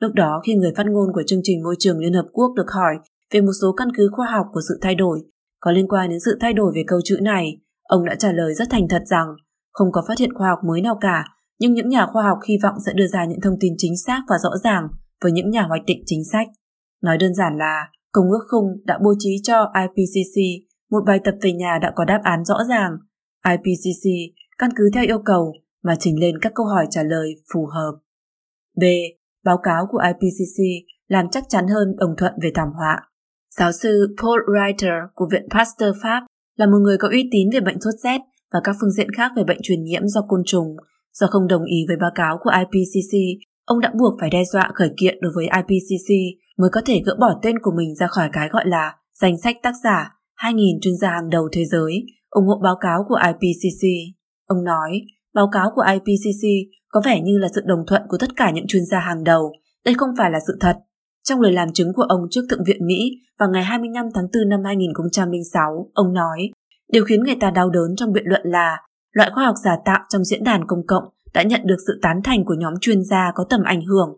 Lúc đó khi người phát ngôn của chương trình môi trường Liên Hợp Quốc được hỏi về một số căn cứ khoa học của sự thay đổi có liên quan đến sự thay đổi về câu chữ này, ông đã trả lời rất thành thật rằng không có phát hiện khoa học mới nào cả, nhưng những nhà khoa học hy vọng sẽ đưa ra những thông tin chính xác và rõ ràng với những nhà hoạch định chính sách. Nói đơn giản là Công ước Khung đã bố trí cho I P C C một bài tập về nhà đã có đáp án rõ ràng. I P C C căn cứ theo yêu cầu mà trình lên các câu hỏi trả lời phù hợp. B. Báo cáo của I P C C làm chắc chắn hơn đồng thuận về thảm họa. Giáo sư Paul Reiter của Viện Pasteur Pháp là một người có uy tín về bệnh sốt rét và các phương diện khác về bệnh truyền nhiễm do côn trùng. Do không đồng ý với báo cáo của I P C C, ông đã buộc phải đe dọa khởi kiện đối với I P C C mới có thể gỡ bỏ tên của mình ra khỏi cái gọi là danh sách tác giả hai nghìn chuyên gia hàng đầu thế giới ủng hộ báo cáo của I P C C. Ông nói, báo cáo của I P C C có vẻ như là sự đồng thuận của tất cả những chuyên gia hàng đầu. Đây không phải là sự thật. Trong lời làm chứng của ông trước Thượng viện Mỹ vào ngày hai mươi lăm tháng tư năm hai nghìn không trăm lẻ sáu, ông nói, điều khiến người ta đau đớn trong biện luận là loại khoa học giả tạo trong diễn đàn công cộng đã nhận được sự tán thành của nhóm chuyên gia có tầm ảnh hưởng.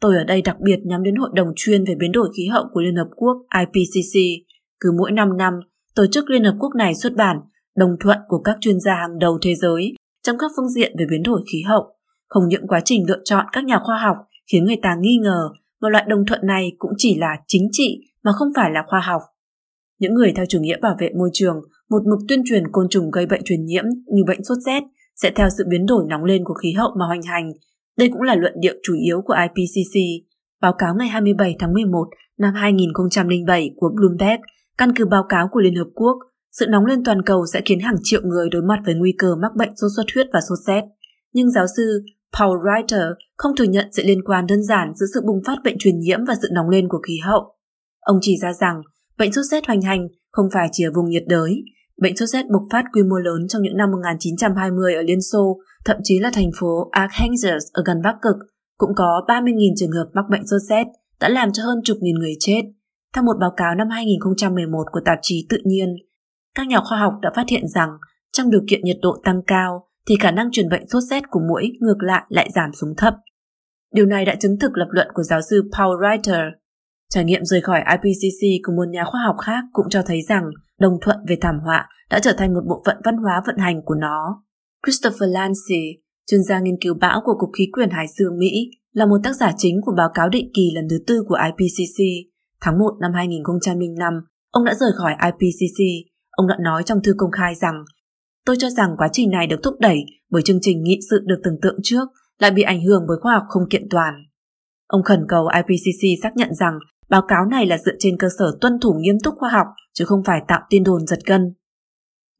Tôi ở đây đặc biệt nhắm đến Hội đồng chuyên về biến đổi khí hậu của Liên Hợp Quốc I P C C. Cứ mỗi năm năm, tổ chức Liên Hợp Quốc này xuất bản đồng thuận của các chuyên gia hàng đầu thế giới trong các phương diện về biến đổi khí hậu. Không những quá trình lựa chọn các nhà khoa học khiến người ta nghi ngờ, mà loại đồng thuận này cũng chỉ là chính trị mà không phải là khoa học. Những người theo chủ nghĩa bảo vệ môi trường, một mục tuyên truyền côn trùng gây bệnh truyền nhiễm như bệnh sốt rét sẽ theo sự biến đổi nóng lên của khí hậu mà hoành hành. Đây cũng là luận điệu chủ yếu của I P C C. Báo cáo ngày hai mươi bảy tháng mười một năm hai nghìn không trăm lẻ bảy của Bloomberg căn cứ báo cáo của Liên Hợp Quốc, sự nóng lên toàn cầu sẽ khiến hàng triệu người đối mặt với nguy cơ mắc bệnh sốt xuất huyết và sốt rét. Nhưng giáo sư Paul Reiter không thừa nhận sự liên quan đơn giản giữa sự bùng phát bệnh truyền nhiễm và sự nóng lên của khí hậu. Ông chỉ ra rằng bệnh sốt rét hoành hành không phải chỉ ở vùng nhiệt đới. Bệnh sốt rét bùng phát quy mô lớn trong những năm một nghìn chín trăm hai mươi ở Liên Xô, thậm chí là thành phố Arkhangelsk ở gần Bắc Cực, cũng có ba mươi nghìn trường hợp mắc bệnh sốt rét, đã làm cho hơn chục nghìn người chết. Theo một báo cáo năm hai nghìn không trăm mười một của tạp chí Tự nhiên, các nhà khoa học đã phát hiện rằng trong điều kiện nhiệt độ tăng cao thì khả năng truyền bệnh sốt rét của muỗi ngược lại lại giảm xuống thấp. Điều này đã chứng thực lập luận của giáo sư Paul Reiter. Trải nghiệm rời khỏi I P C C của một nhà khoa học khác cũng cho thấy rằng đồng thuận về thảm họa đã trở thành một bộ phận văn hóa vận hành của nó. Christopher Landsea, chuyên gia nghiên cứu bão của Cục Khí quyển Hải dương Mỹ, là một tác giả chính của báo cáo định kỳ lần thứ tư của I P C C. tháng một năm hai nghìn không trăm lẻ năm, ông đã rời khỏi I P C C. Ông đã nói trong thư công khai rằng tôi cho rằng quá trình này được thúc đẩy bởi chương trình nghị sự được tưởng tượng trước lại bị ảnh hưởng bởi khoa học không kiện toàn. Ông khẩn cầu I P C C xác nhận rằng Báo cáo này là dựa trên cơ sở tuân thủ nghiêm túc khoa học, chứ không phải tạo tin đồn giật gân.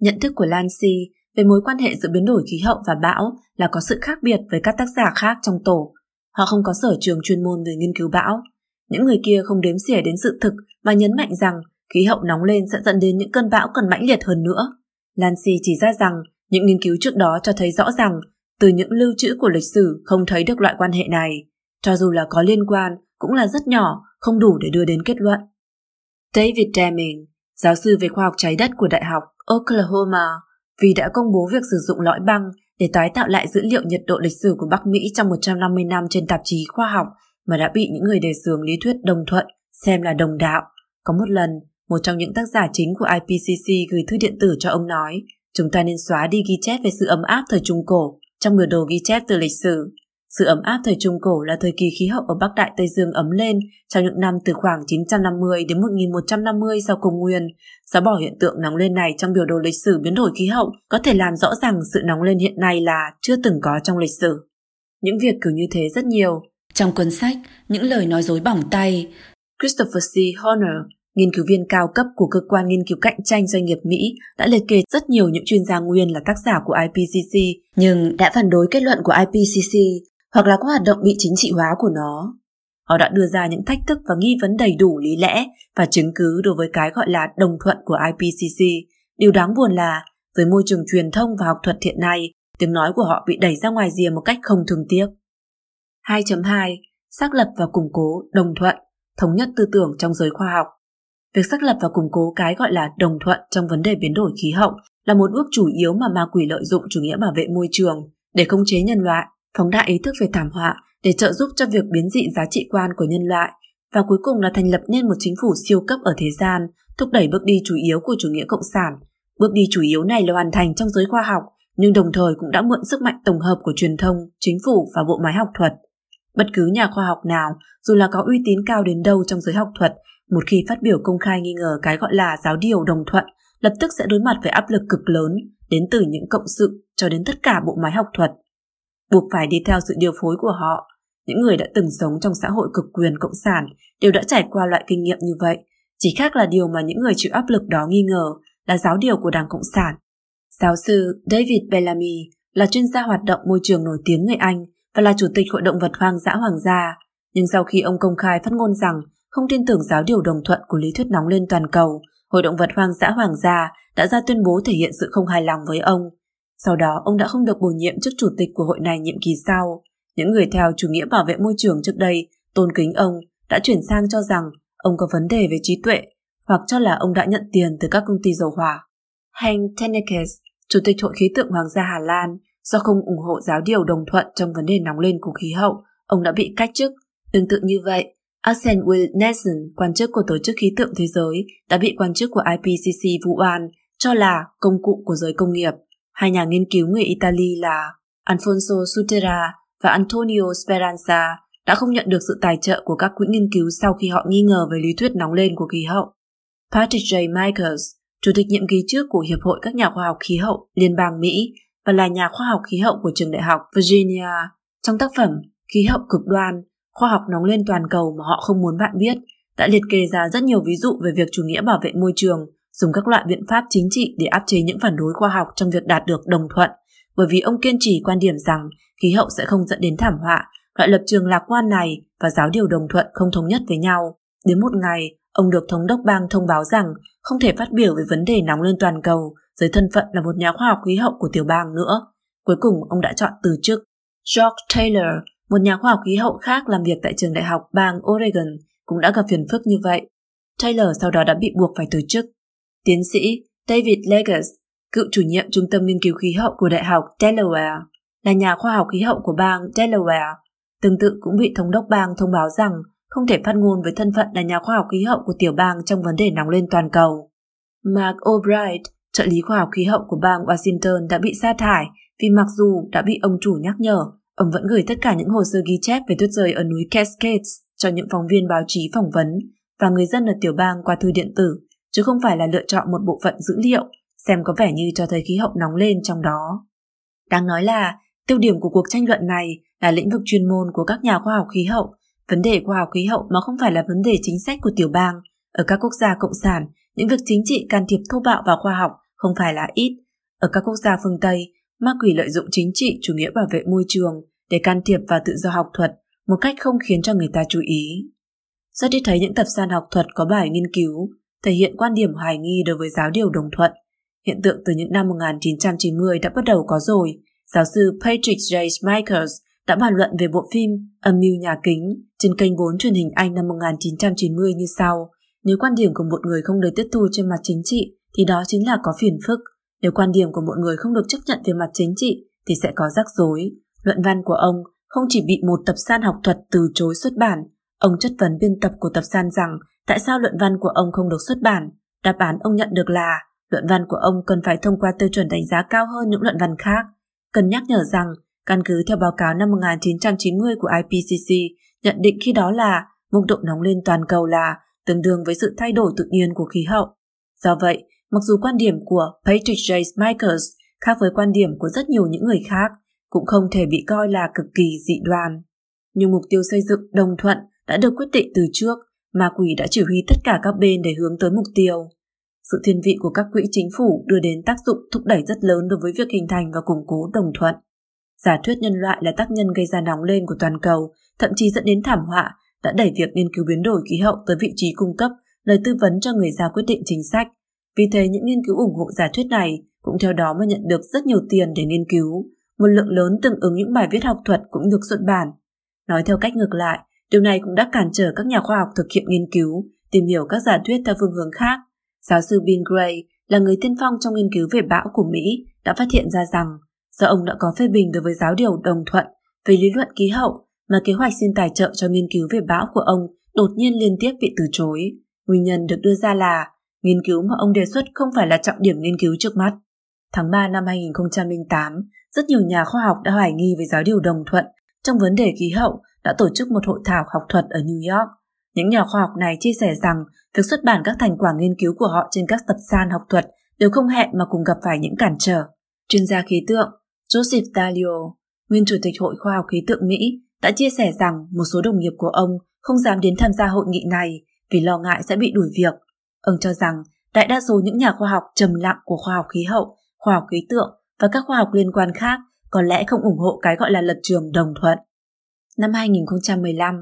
Nhận thức của Landsea về mối quan hệ giữa biến đổi khí hậu và bão là có sự khác biệt với các tác giả khác trong tổ. Họ không có sở trường chuyên môn về nghiên cứu bão. Những người kia không đếm xỉa đến sự thực mà nhấn mạnh rằng khí hậu nóng lên sẽ dẫn đến những cơn bão còn mãnh liệt hơn nữa. Landsea chỉ ra rằng những nghiên cứu trước đó cho thấy rõ rằng từ những lưu trữ của lịch sử không thấy được loại quan hệ này. Cho dù là có liên quan, cũng là rất nhỏ, không đủ để đưa đến kết luận. David Deming, giáo sư về khoa học trái đất của Đại học Oklahoma, vì đã công bố việc sử dụng lõi băng để tái tạo lại dữ liệu nhiệt độ lịch sử của Bắc Mỹ trong một trăm năm mươi năm trên tạp chí khoa học mà đã bị những người đề xướng lý thuyết đồng thuận xem là đồng đạo. Có một lần, một trong những tác giả chính của I P C C gửi thư điện tử cho ông nói, chúng ta nên xóa đi ghi chép về sự ấm áp thời Trung Cổ trong biểu đồ ghi chép từ lịch sử. Sự ấm áp thời Trung Cổ là thời kỳ khí hậu ở Bắc Đại Tây Dương ấm lên trong những năm từ khoảng chín trăm năm mươi đến một nghìn một trăm năm mươi sau Công nguyên. Xóa bỏ hiện tượng nóng lên này trong biểu đồ lịch sử biến đổi khí hậu có thể làm rõ rằng sự nóng lên hiện nay là chưa từng có trong lịch sử. Những việc kiểu như thế rất nhiều. Trong cuốn sách, những lời nói dối bỏng tay, Christopher C. Horner, nghiên cứu viên cao cấp của cơ quan nghiên cứu cạnh tranh doanh nghiệp Mỹ, đã liệt kê rất nhiều những chuyên gia nguyên là tác giả của I P C C nhưng đã phản đối kết luận của I P C C hoặc là có hoạt động bị chính trị hóa của nó. Họ đã đưa ra những thách thức và nghi vấn đầy đủ lý lẽ và chứng cứ đối với cái gọi là đồng thuận của I P C C. Điều đáng buồn là, với môi trường truyền thông và học thuật hiện nay, tiếng nói của họ bị đẩy ra ngoài rìa một cách không thương tiếc. hai chấm hai. Xác lập và củng cố đồng thuận, thống nhất tư tưởng trong giới khoa học. Việc xác lập và củng cố cái gọi là đồng thuận trong vấn đề biến đổi khí hậu là một bước chủ yếu mà ma quỷ lợi dụng chủ nghĩa bảo vệ môi trường để khống chế nhân loại, phóng đại ý thức về thảm họa để trợ giúp cho việc biến dị giá trị quan của nhân loại và cuối cùng là thành lập nên một chính phủ siêu cấp ở thế gian, thúc đẩy bước đi chủ yếu của chủ nghĩa cộng sản. Bước đi chủ yếu này là hoàn thành trong giới khoa học nhưng đồng thời cũng đã mượn sức mạnh tổng hợp của truyền thông, chính phủ và bộ máy học thuật. Bất cứ nhà khoa học nào, dù là có uy tín cao đến đâu trong giới học thuật, một khi phát biểu công khai nghi ngờ cái gọi là giáo điều đồng thuận, lập tức sẽ đối mặt với áp lực cực lớn đến từ những cộng sự cho đến tất cả bộ máy học thuật, buộc phải đi theo sự điều phối của họ. Những người đã từng sống trong xã hội cực quyền cộng sản đều đã trải qua loại kinh nghiệm như vậy, chỉ khác là điều mà những người chịu áp lực đó nghi ngờ là giáo điều của Đảng Cộng sản. Giáo sư David Bellamy là chuyên gia hoạt động môi trường nổi tiếng người Anh và là chủ tịch Hội động vật hoang dã Hoàng gia, nhưng sau khi ông công khai phát ngôn rằng không tin tưởng giáo điều đồng thuận của lý thuyết nóng lên toàn cầu, Hội động vật hoang dã Hoàng gia đã ra tuyên bố thể hiện sự không hài lòng với ông. Sau đó, ông đã không được bổ nhiệm chức chủ tịch của hội này nhiệm kỳ sau. Những người theo chủ nghĩa bảo vệ môi trường trước đây tôn kính ông đã chuyển sang cho rằng ông có vấn đề về trí tuệ hoặc cho là ông đã nhận tiền từ các công ty dầu hỏa. Henk Tennekes, chủ tịch Hội khí tượng Hoàng gia Hà Lan, do không ủng hộ giáo điều đồng thuận trong vấn đề nóng lên của khí hậu, ông đã bị cách chức. Tương tự như vậy, Arsene Wilhelmsen, quan chức của Tổ chức Khí tượng Thế giới, đã bị quan chức của I P C C vu oan cho là công cụ của giới công nghiệp. Hai nhà nghiên cứu người Italy là Alfonso Sutera và Antonio Speranza đã không nhận được sự tài trợ của các quỹ nghiên cứu sau khi họ nghi ngờ về lý thuyết nóng lên của khí hậu. Patrick J. Michaels, chủ tịch nhiệm kỳ trước của Hiệp hội các nhà khoa học khí hậu Liên bang Mỹ và là nhà khoa học khí hậu của trường đại học Virginia, trong tác phẩm Khí hậu cực đoan, khoa học nóng lên toàn cầu mà họ không muốn bạn biết, đã liệt kê ra rất nhiều ví dụ về việc chủ nghĩa bảo vệ môi trường dùng các loại biện pháp chính trị để áp chế những phản đối khoa học trong việc đạt được đồng thuận, bởi vì ông kiên trì quan điểm rằng khí hậu sẽ không dẫn đến thảm họa. Loại lập trường lạc quan này và giáo điều đồng thuận không thống nhất với nhau. Đến một ngày, ông được thống đốc bang thông báo rằng không thể phát biểu về vấn đề nóng lên toàn cầu dưới thân phận là một nhà khoa học khí hậu của tiểu bang nữa. Cuối cùng, ông đã chọn từ chức. George Taylor, một nhà khoa học khí hậu khác làm việc tại trường đại học bang Oregon, cũng đã gặp phiền phức như vậy. Taylor sau đó đã bị buộc phải từ chức. Tiến sĩ David Legas, cựu chủ nhiệm Trung tâm Nghiên cứu Khí hậu của Đại học Delaware, là nhà khoa học khí hậu của bang Delaware, tương tự cũng bị thống đốc bang thông báo rằng không thể phát ngôn với thân phận là nhà khoa học khí hậu của tiểu bang trong vấn đề nóng lên toàn cầu. Mark Albright, trợ lý khoa học khí hậu của bang Washington, đã bị sa thải vì mặc dù đã bị ông chủ nhắc nhở, ông vẫn gửi tất cả những hồ sơ ghi chép về tuyết rơi ở núi Cascades cho những phóng viên báo chí phỏng vấn và người dân ở tiểu bang qua thư điện tử, chứ không phải là lựa chọn một bộ phận dữ liệu xem có vẻ như cho thấy khí hậu nóng lên trong đó. Đáng nói là, tiêu điểm của cuộc tranh luận này là lĩnh vực chuyên môn của các nhà khoa học khí hậu Vấn đề khoa học khí hậu mà không phải là vấn đề chính sách của tiểu bang. Ở các quốc gia cộng sản, những việc chính trị can thiệp thô bạo vào khoa học không phải là ít. Ở các quốc gia phương Tây, ma quỷ lợi dụng chính trị chủ nghĩa bảo vệ môi trường để can thiệp vào tự do học thuật một cách không khiến cho người ta chú ý. Rất ít thấy những tập san học thuật có bài nghiên cứu thể hiện quan điểm hoài nghi đối với giáo điều đồng thuận. Hiện tượng từ những năm một nghìn chín trăm chín mươi đã bắt đầu có rồi. Giáo sư Patrick J. Michaels đã bàn luận về bộ phim Âm mưu nhà kính trên kênh bốn truyền hình Anh năm một nghìn chín trăm chín mươi như sau. Nếu quan điểm của một người không được tiếp thu trên mặt chính trị thì đó chính là có phiền phức. Nếu quan điểm của một người không được chấp nhận về mặt chính trị thì sẽ có rắc rối. Luận văn của ông không chỉ bị một tập san học thuật từ chối xuất bản. Ông chất vấn biên tập của tập san rằng tại sao luận văn của ông không được xuất bản. Đáp án ông nhận được là luận văn của ông cần phải thông qua tiêu chuẩn đánh giá cao hơn những luận văn khác. Cần nhắc nhở rằng, căn cứ theo báo cáo năm một nghìn chín trăm chín mươi của I P C C, nhận định khi đó là mức độ nóng lên toàn cầu là tương đương với sự thay đổi tự nhiên của khí hậu. Do vậy, mặc dù quan điểm của Patrick J. Michaels khác với quan điểm của rất nhiều những người khác, cũng không thể bị coi là cực kỳ dị đoan. Nhưng mục tiêu xây dựng đồng thuận đã được quyết định từ trước, mà quỷ đã chỉ huy tất cả các bên để hướng tới mục tiêu. Sự thiên vị của các quỹ chính phủ đưa đến tác dụng thúc đẩy rất lớn đối với việc hình thành và củng cố đồng thuận. Giả thuyết nhân loại là tác nhân gây ra nóng lên của toàn cầu, thậm chí dẫn đến thảm họa, đã đẩy việc nghiên cứu biến đổi khí hậu tới vị trí cung cấp lời tư vấn cho người ra quyết định chính sách. Vì thế, những nghiên cứu ủng hộ giả thuyết này cũng theo đó mà nhận được rất nhiều tiền để nghiên cứu. Một lượng lớn tương ứng những bài viết học thuật cũng được xuất bản. Nói theo cách ngược lại, điều này cũng đã cản trở các nhà khoa học thực hiện nghiên cứu, tìm hiểu các giả thuyết theo phương hướng khác. Giáo sư Bill Gray là người tiên phong trong nghiên cứu về bão của Mỹ đã phát hiện ra rằng do ông đã có phê bình đối với giáo điều đồng thuận về lý luận khí hậu mà kế hoạch xin tài trợ cho nghiên cứu về bão của ông đột nhiên liên tiếp bị từ chối. Nguyên nhân được đưa ra là nghiên cứu mà ông đề xuất không phải là trọng điểm nghiên cứu trước mắt. Tháng ba năm hai nghìn không trăm lẻ tám, rất nhiều nhà khoa học đã hoài nghi về giáo điều đồng thuận trong vấn đề khí hậu đã tổ chức một hội thảo học thuật ở New York. Những nhà khoa học này chia sẻ rằng việc xuất bản các thành quả nghiên cứu của họ trên các tập san học thuật đều không hẹn mà cùng gặp phải những cản trở. Chuyên gia khí tượng Joseph Dalio, nguyên chủ tịch Hội Khoa học Khí tượng Mỹ, đã chia sẻ rằng một số đồng nghiệp của ông không dám đến tham gia hội nghị này vì lo ngại sẽ bị đuổi việc. Ông cho rằng đại đa số những nhà khoa học trầm lặng của khoa học khí hậu, khoa học khí tượng và các khoa học liên quan khác có lẽ không ủng hộ cái gọi là lập trường đồng thuận. Năm hai nghìn không trăm mười lăm,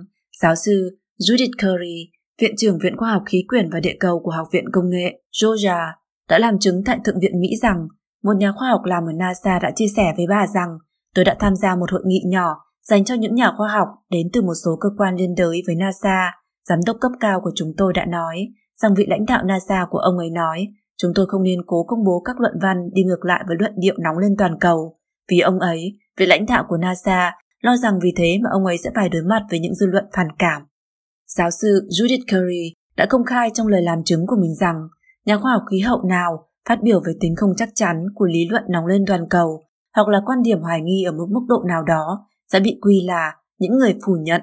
giáo sư Judith Curry, Viện trưởng Viện Khoa học Khí quyển và Địa cầu của Học viện Công nghệ Georgia, đã làm chứng tại Thượng viện Mỹ rằng một nhà khoa học làm ở NASA đã chia sẻ với bà rằng tôi đã tham gia một hội nghị nhỏ dành cho những nhà khoa học đến từ một số cơ quan liên đới với NASA. Giám đốc cấp cao của chúng tôi đã nói rằng vị lãnh đạo NASA của ông ấy nói chúng tôi không nên cố công bố các luận văn đi ngược lại với luận điệu nóng lên toàn cầu. Vì ông ấy, vị lãnh đạo của NASA, lo rằng vì thế mà ông ấy sẽ phải đối mặt với những dư luận phản cảm. Giáo sư Judith Curry đã công khai trong lời làm chứng của mình rằng nhà khoa học khí hậu nào phát biểu về tính không chắc chắn của lý luận nóng lên toàn cầu hoặc là quan điểm hoài nghi ở một mức độ nào đó sẽ bị quy là những người phủ nhận.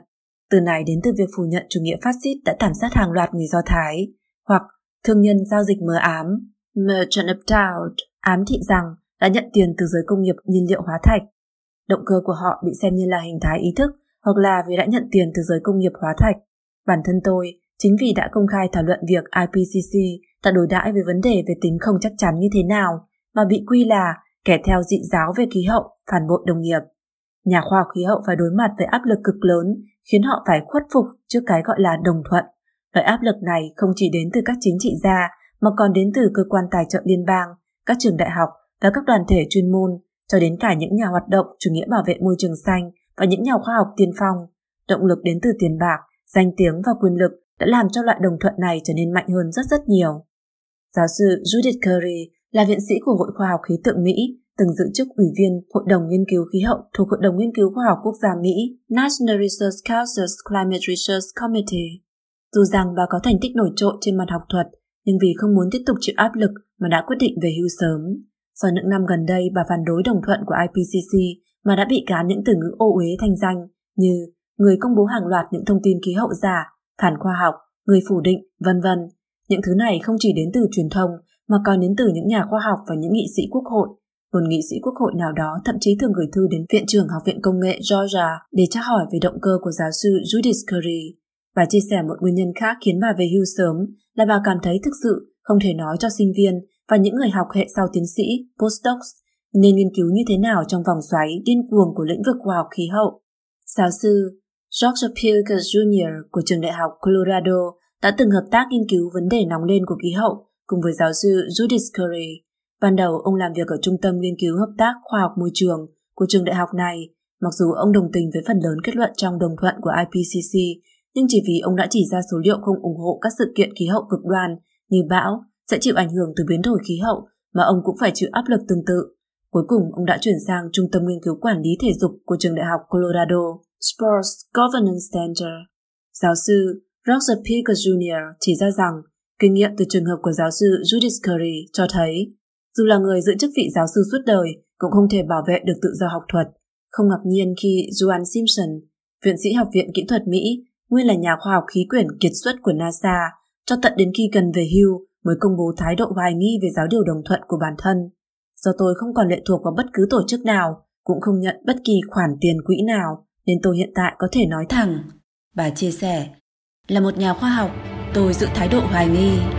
Từ này đến từ việc phủ nhận chủ nghĩa phát xít đã thảm sát hàng loạt người Do Thái, hoặc thương nhân giao dịch mờ ám, merchant of doubt, ám thị rằng đã nhận tiền từ giới công nghiệp nhiên liệu hóa thạch. Động cơ của họ bị xem như là hình thái ý thức hoặc là vì đã nhận tiền từ giới công nghiệp hóa thạch. Bản thân tôi, chính vì đã công khai thảo luận việc I P C C đã đối đãi với vấn đề về tính không chắc chắn như thế nào mà bị quy là kẻ theo dị giáo về khí hậu, phản bội đồng nghiệp. Nhà khoa học khí hậu phải đối mặt với áp lực cực lớn khiến họ phải khuất phục trước cái gọi là đồng thuận. Loại áp lực này không chỉ đến từ các chính trị gia mà còn đến từ cơ quan tài trợ liên bang, các trường đại học và các đoàn thể chuyên môn, cho đến cả những nhà hoạt động chủ nghĩa bảo vệ môi trường xanh và những nhà khoa học tiên phong. Động lực đến từ tiền bạc, danh tiếng và quyền lực đã làm cho loại đồng thuận này trở nên mạnh hơn rất rất nhiều. Giáo sư Judith Curry là viện sĩ của Hội Khoa học Khí tượng Mỹ, từng giữ chức ủy viên Hội đồng Nghiên cứu Khí hậu thuộc Hội đồng Nghiên cứu Khoa học Quốc gia Mỹ, National Research Council's Climate Research Committee. Dù rằng bà có thành tích nổi trội trên mặt học thuật, nhưng vì không muốn tiếp tục chịu áp lực mà đã quyết định về hưu sớm. Sau những năm gần đây, bà phản đối đồng thuận của I P C C mà đã bị gán những từ ngữ ô uế thanh danh như người công bố hàng loạt những thông tin khí hậu giả, phản khoa học, người phủ định, vân vân. Những thứ này không chỉ đến từ truyền thông mà còn đến từ những nhà khoa học và những nghị sĩ quốc hội. một nghị sĩ quốc hội nào đó thậm chí thường gửi thư đến Viện trưởng Học viện Công nghệ Georgia để tra hỏi về động cơ của giáo sư Judith Curry. Bà chia sẻ một nguyên nhân khác khiến bà về hưu sớm là bà cảm thấy thực sự không thể nói cho sinh viên và những người học hệ sau tiến sĩ, postdocs, nên nghiên cứu như thế nào trong vòng xoáy điên cuồng của lĩnh vực khoa học khí hậu. Giáo sư Roger Pielke junior của trường đại học Colorado đã từng hợp tác nghiên cứu vấn đề nóng lên của khí hậu cùng với giáo sư Judith Curry. Ban đầu, ông làm việc ở Trung tâm Nghiên cứu Hợp tác Khoa học Môi trường của trường đại học này, mặc dù ông đồng tình với phần lớn kết luận trong đồng thuận của I P C C, nhưng chỉ vì ông đã chỉ ra số liệu không ủng hộ các sự kiện khí hậu cực đoan như bão sẽ chịu ảnh hưởng từ biến đổi khí hậu mà ông cũng phải chịu áp lực tương tự. Cuối cùng, ông đã chuyển sang Trung tâm Nghiên cứu Quản lý Thể dục của trường đại học Colorado Sports Governance Center. Giáo sư Roger Pielke junior chỉ ra rằng kinh nghiệm từ trường hợp của giáo sư Judith Curry cho thấy dù là người giữ chức vị giáo sư suốt đời cũng không thể bảo vệ được tự do học thuật. Không ngạc nhiên khi Joan Simpson, viện sĩ Học viện Kỹ thuật Mỹ, nguyên là nhà khoa học khí quyển kiệt xuất của NASA, cho tận đến khi gần về hưu mới công bố thái độ hoài nghi về giáo điều đồng thuận của bản thân. Do tôi không còn lệ thuộc vào bất cứ tổ chức nào, cũng không nhận bất kỳ khoản tiền quỹ nào, nên tôi hiện tại có thể nói thẳng. Bà chia sẻ, là một nhà khoa học, tôi giữ thái độ hoài nghi.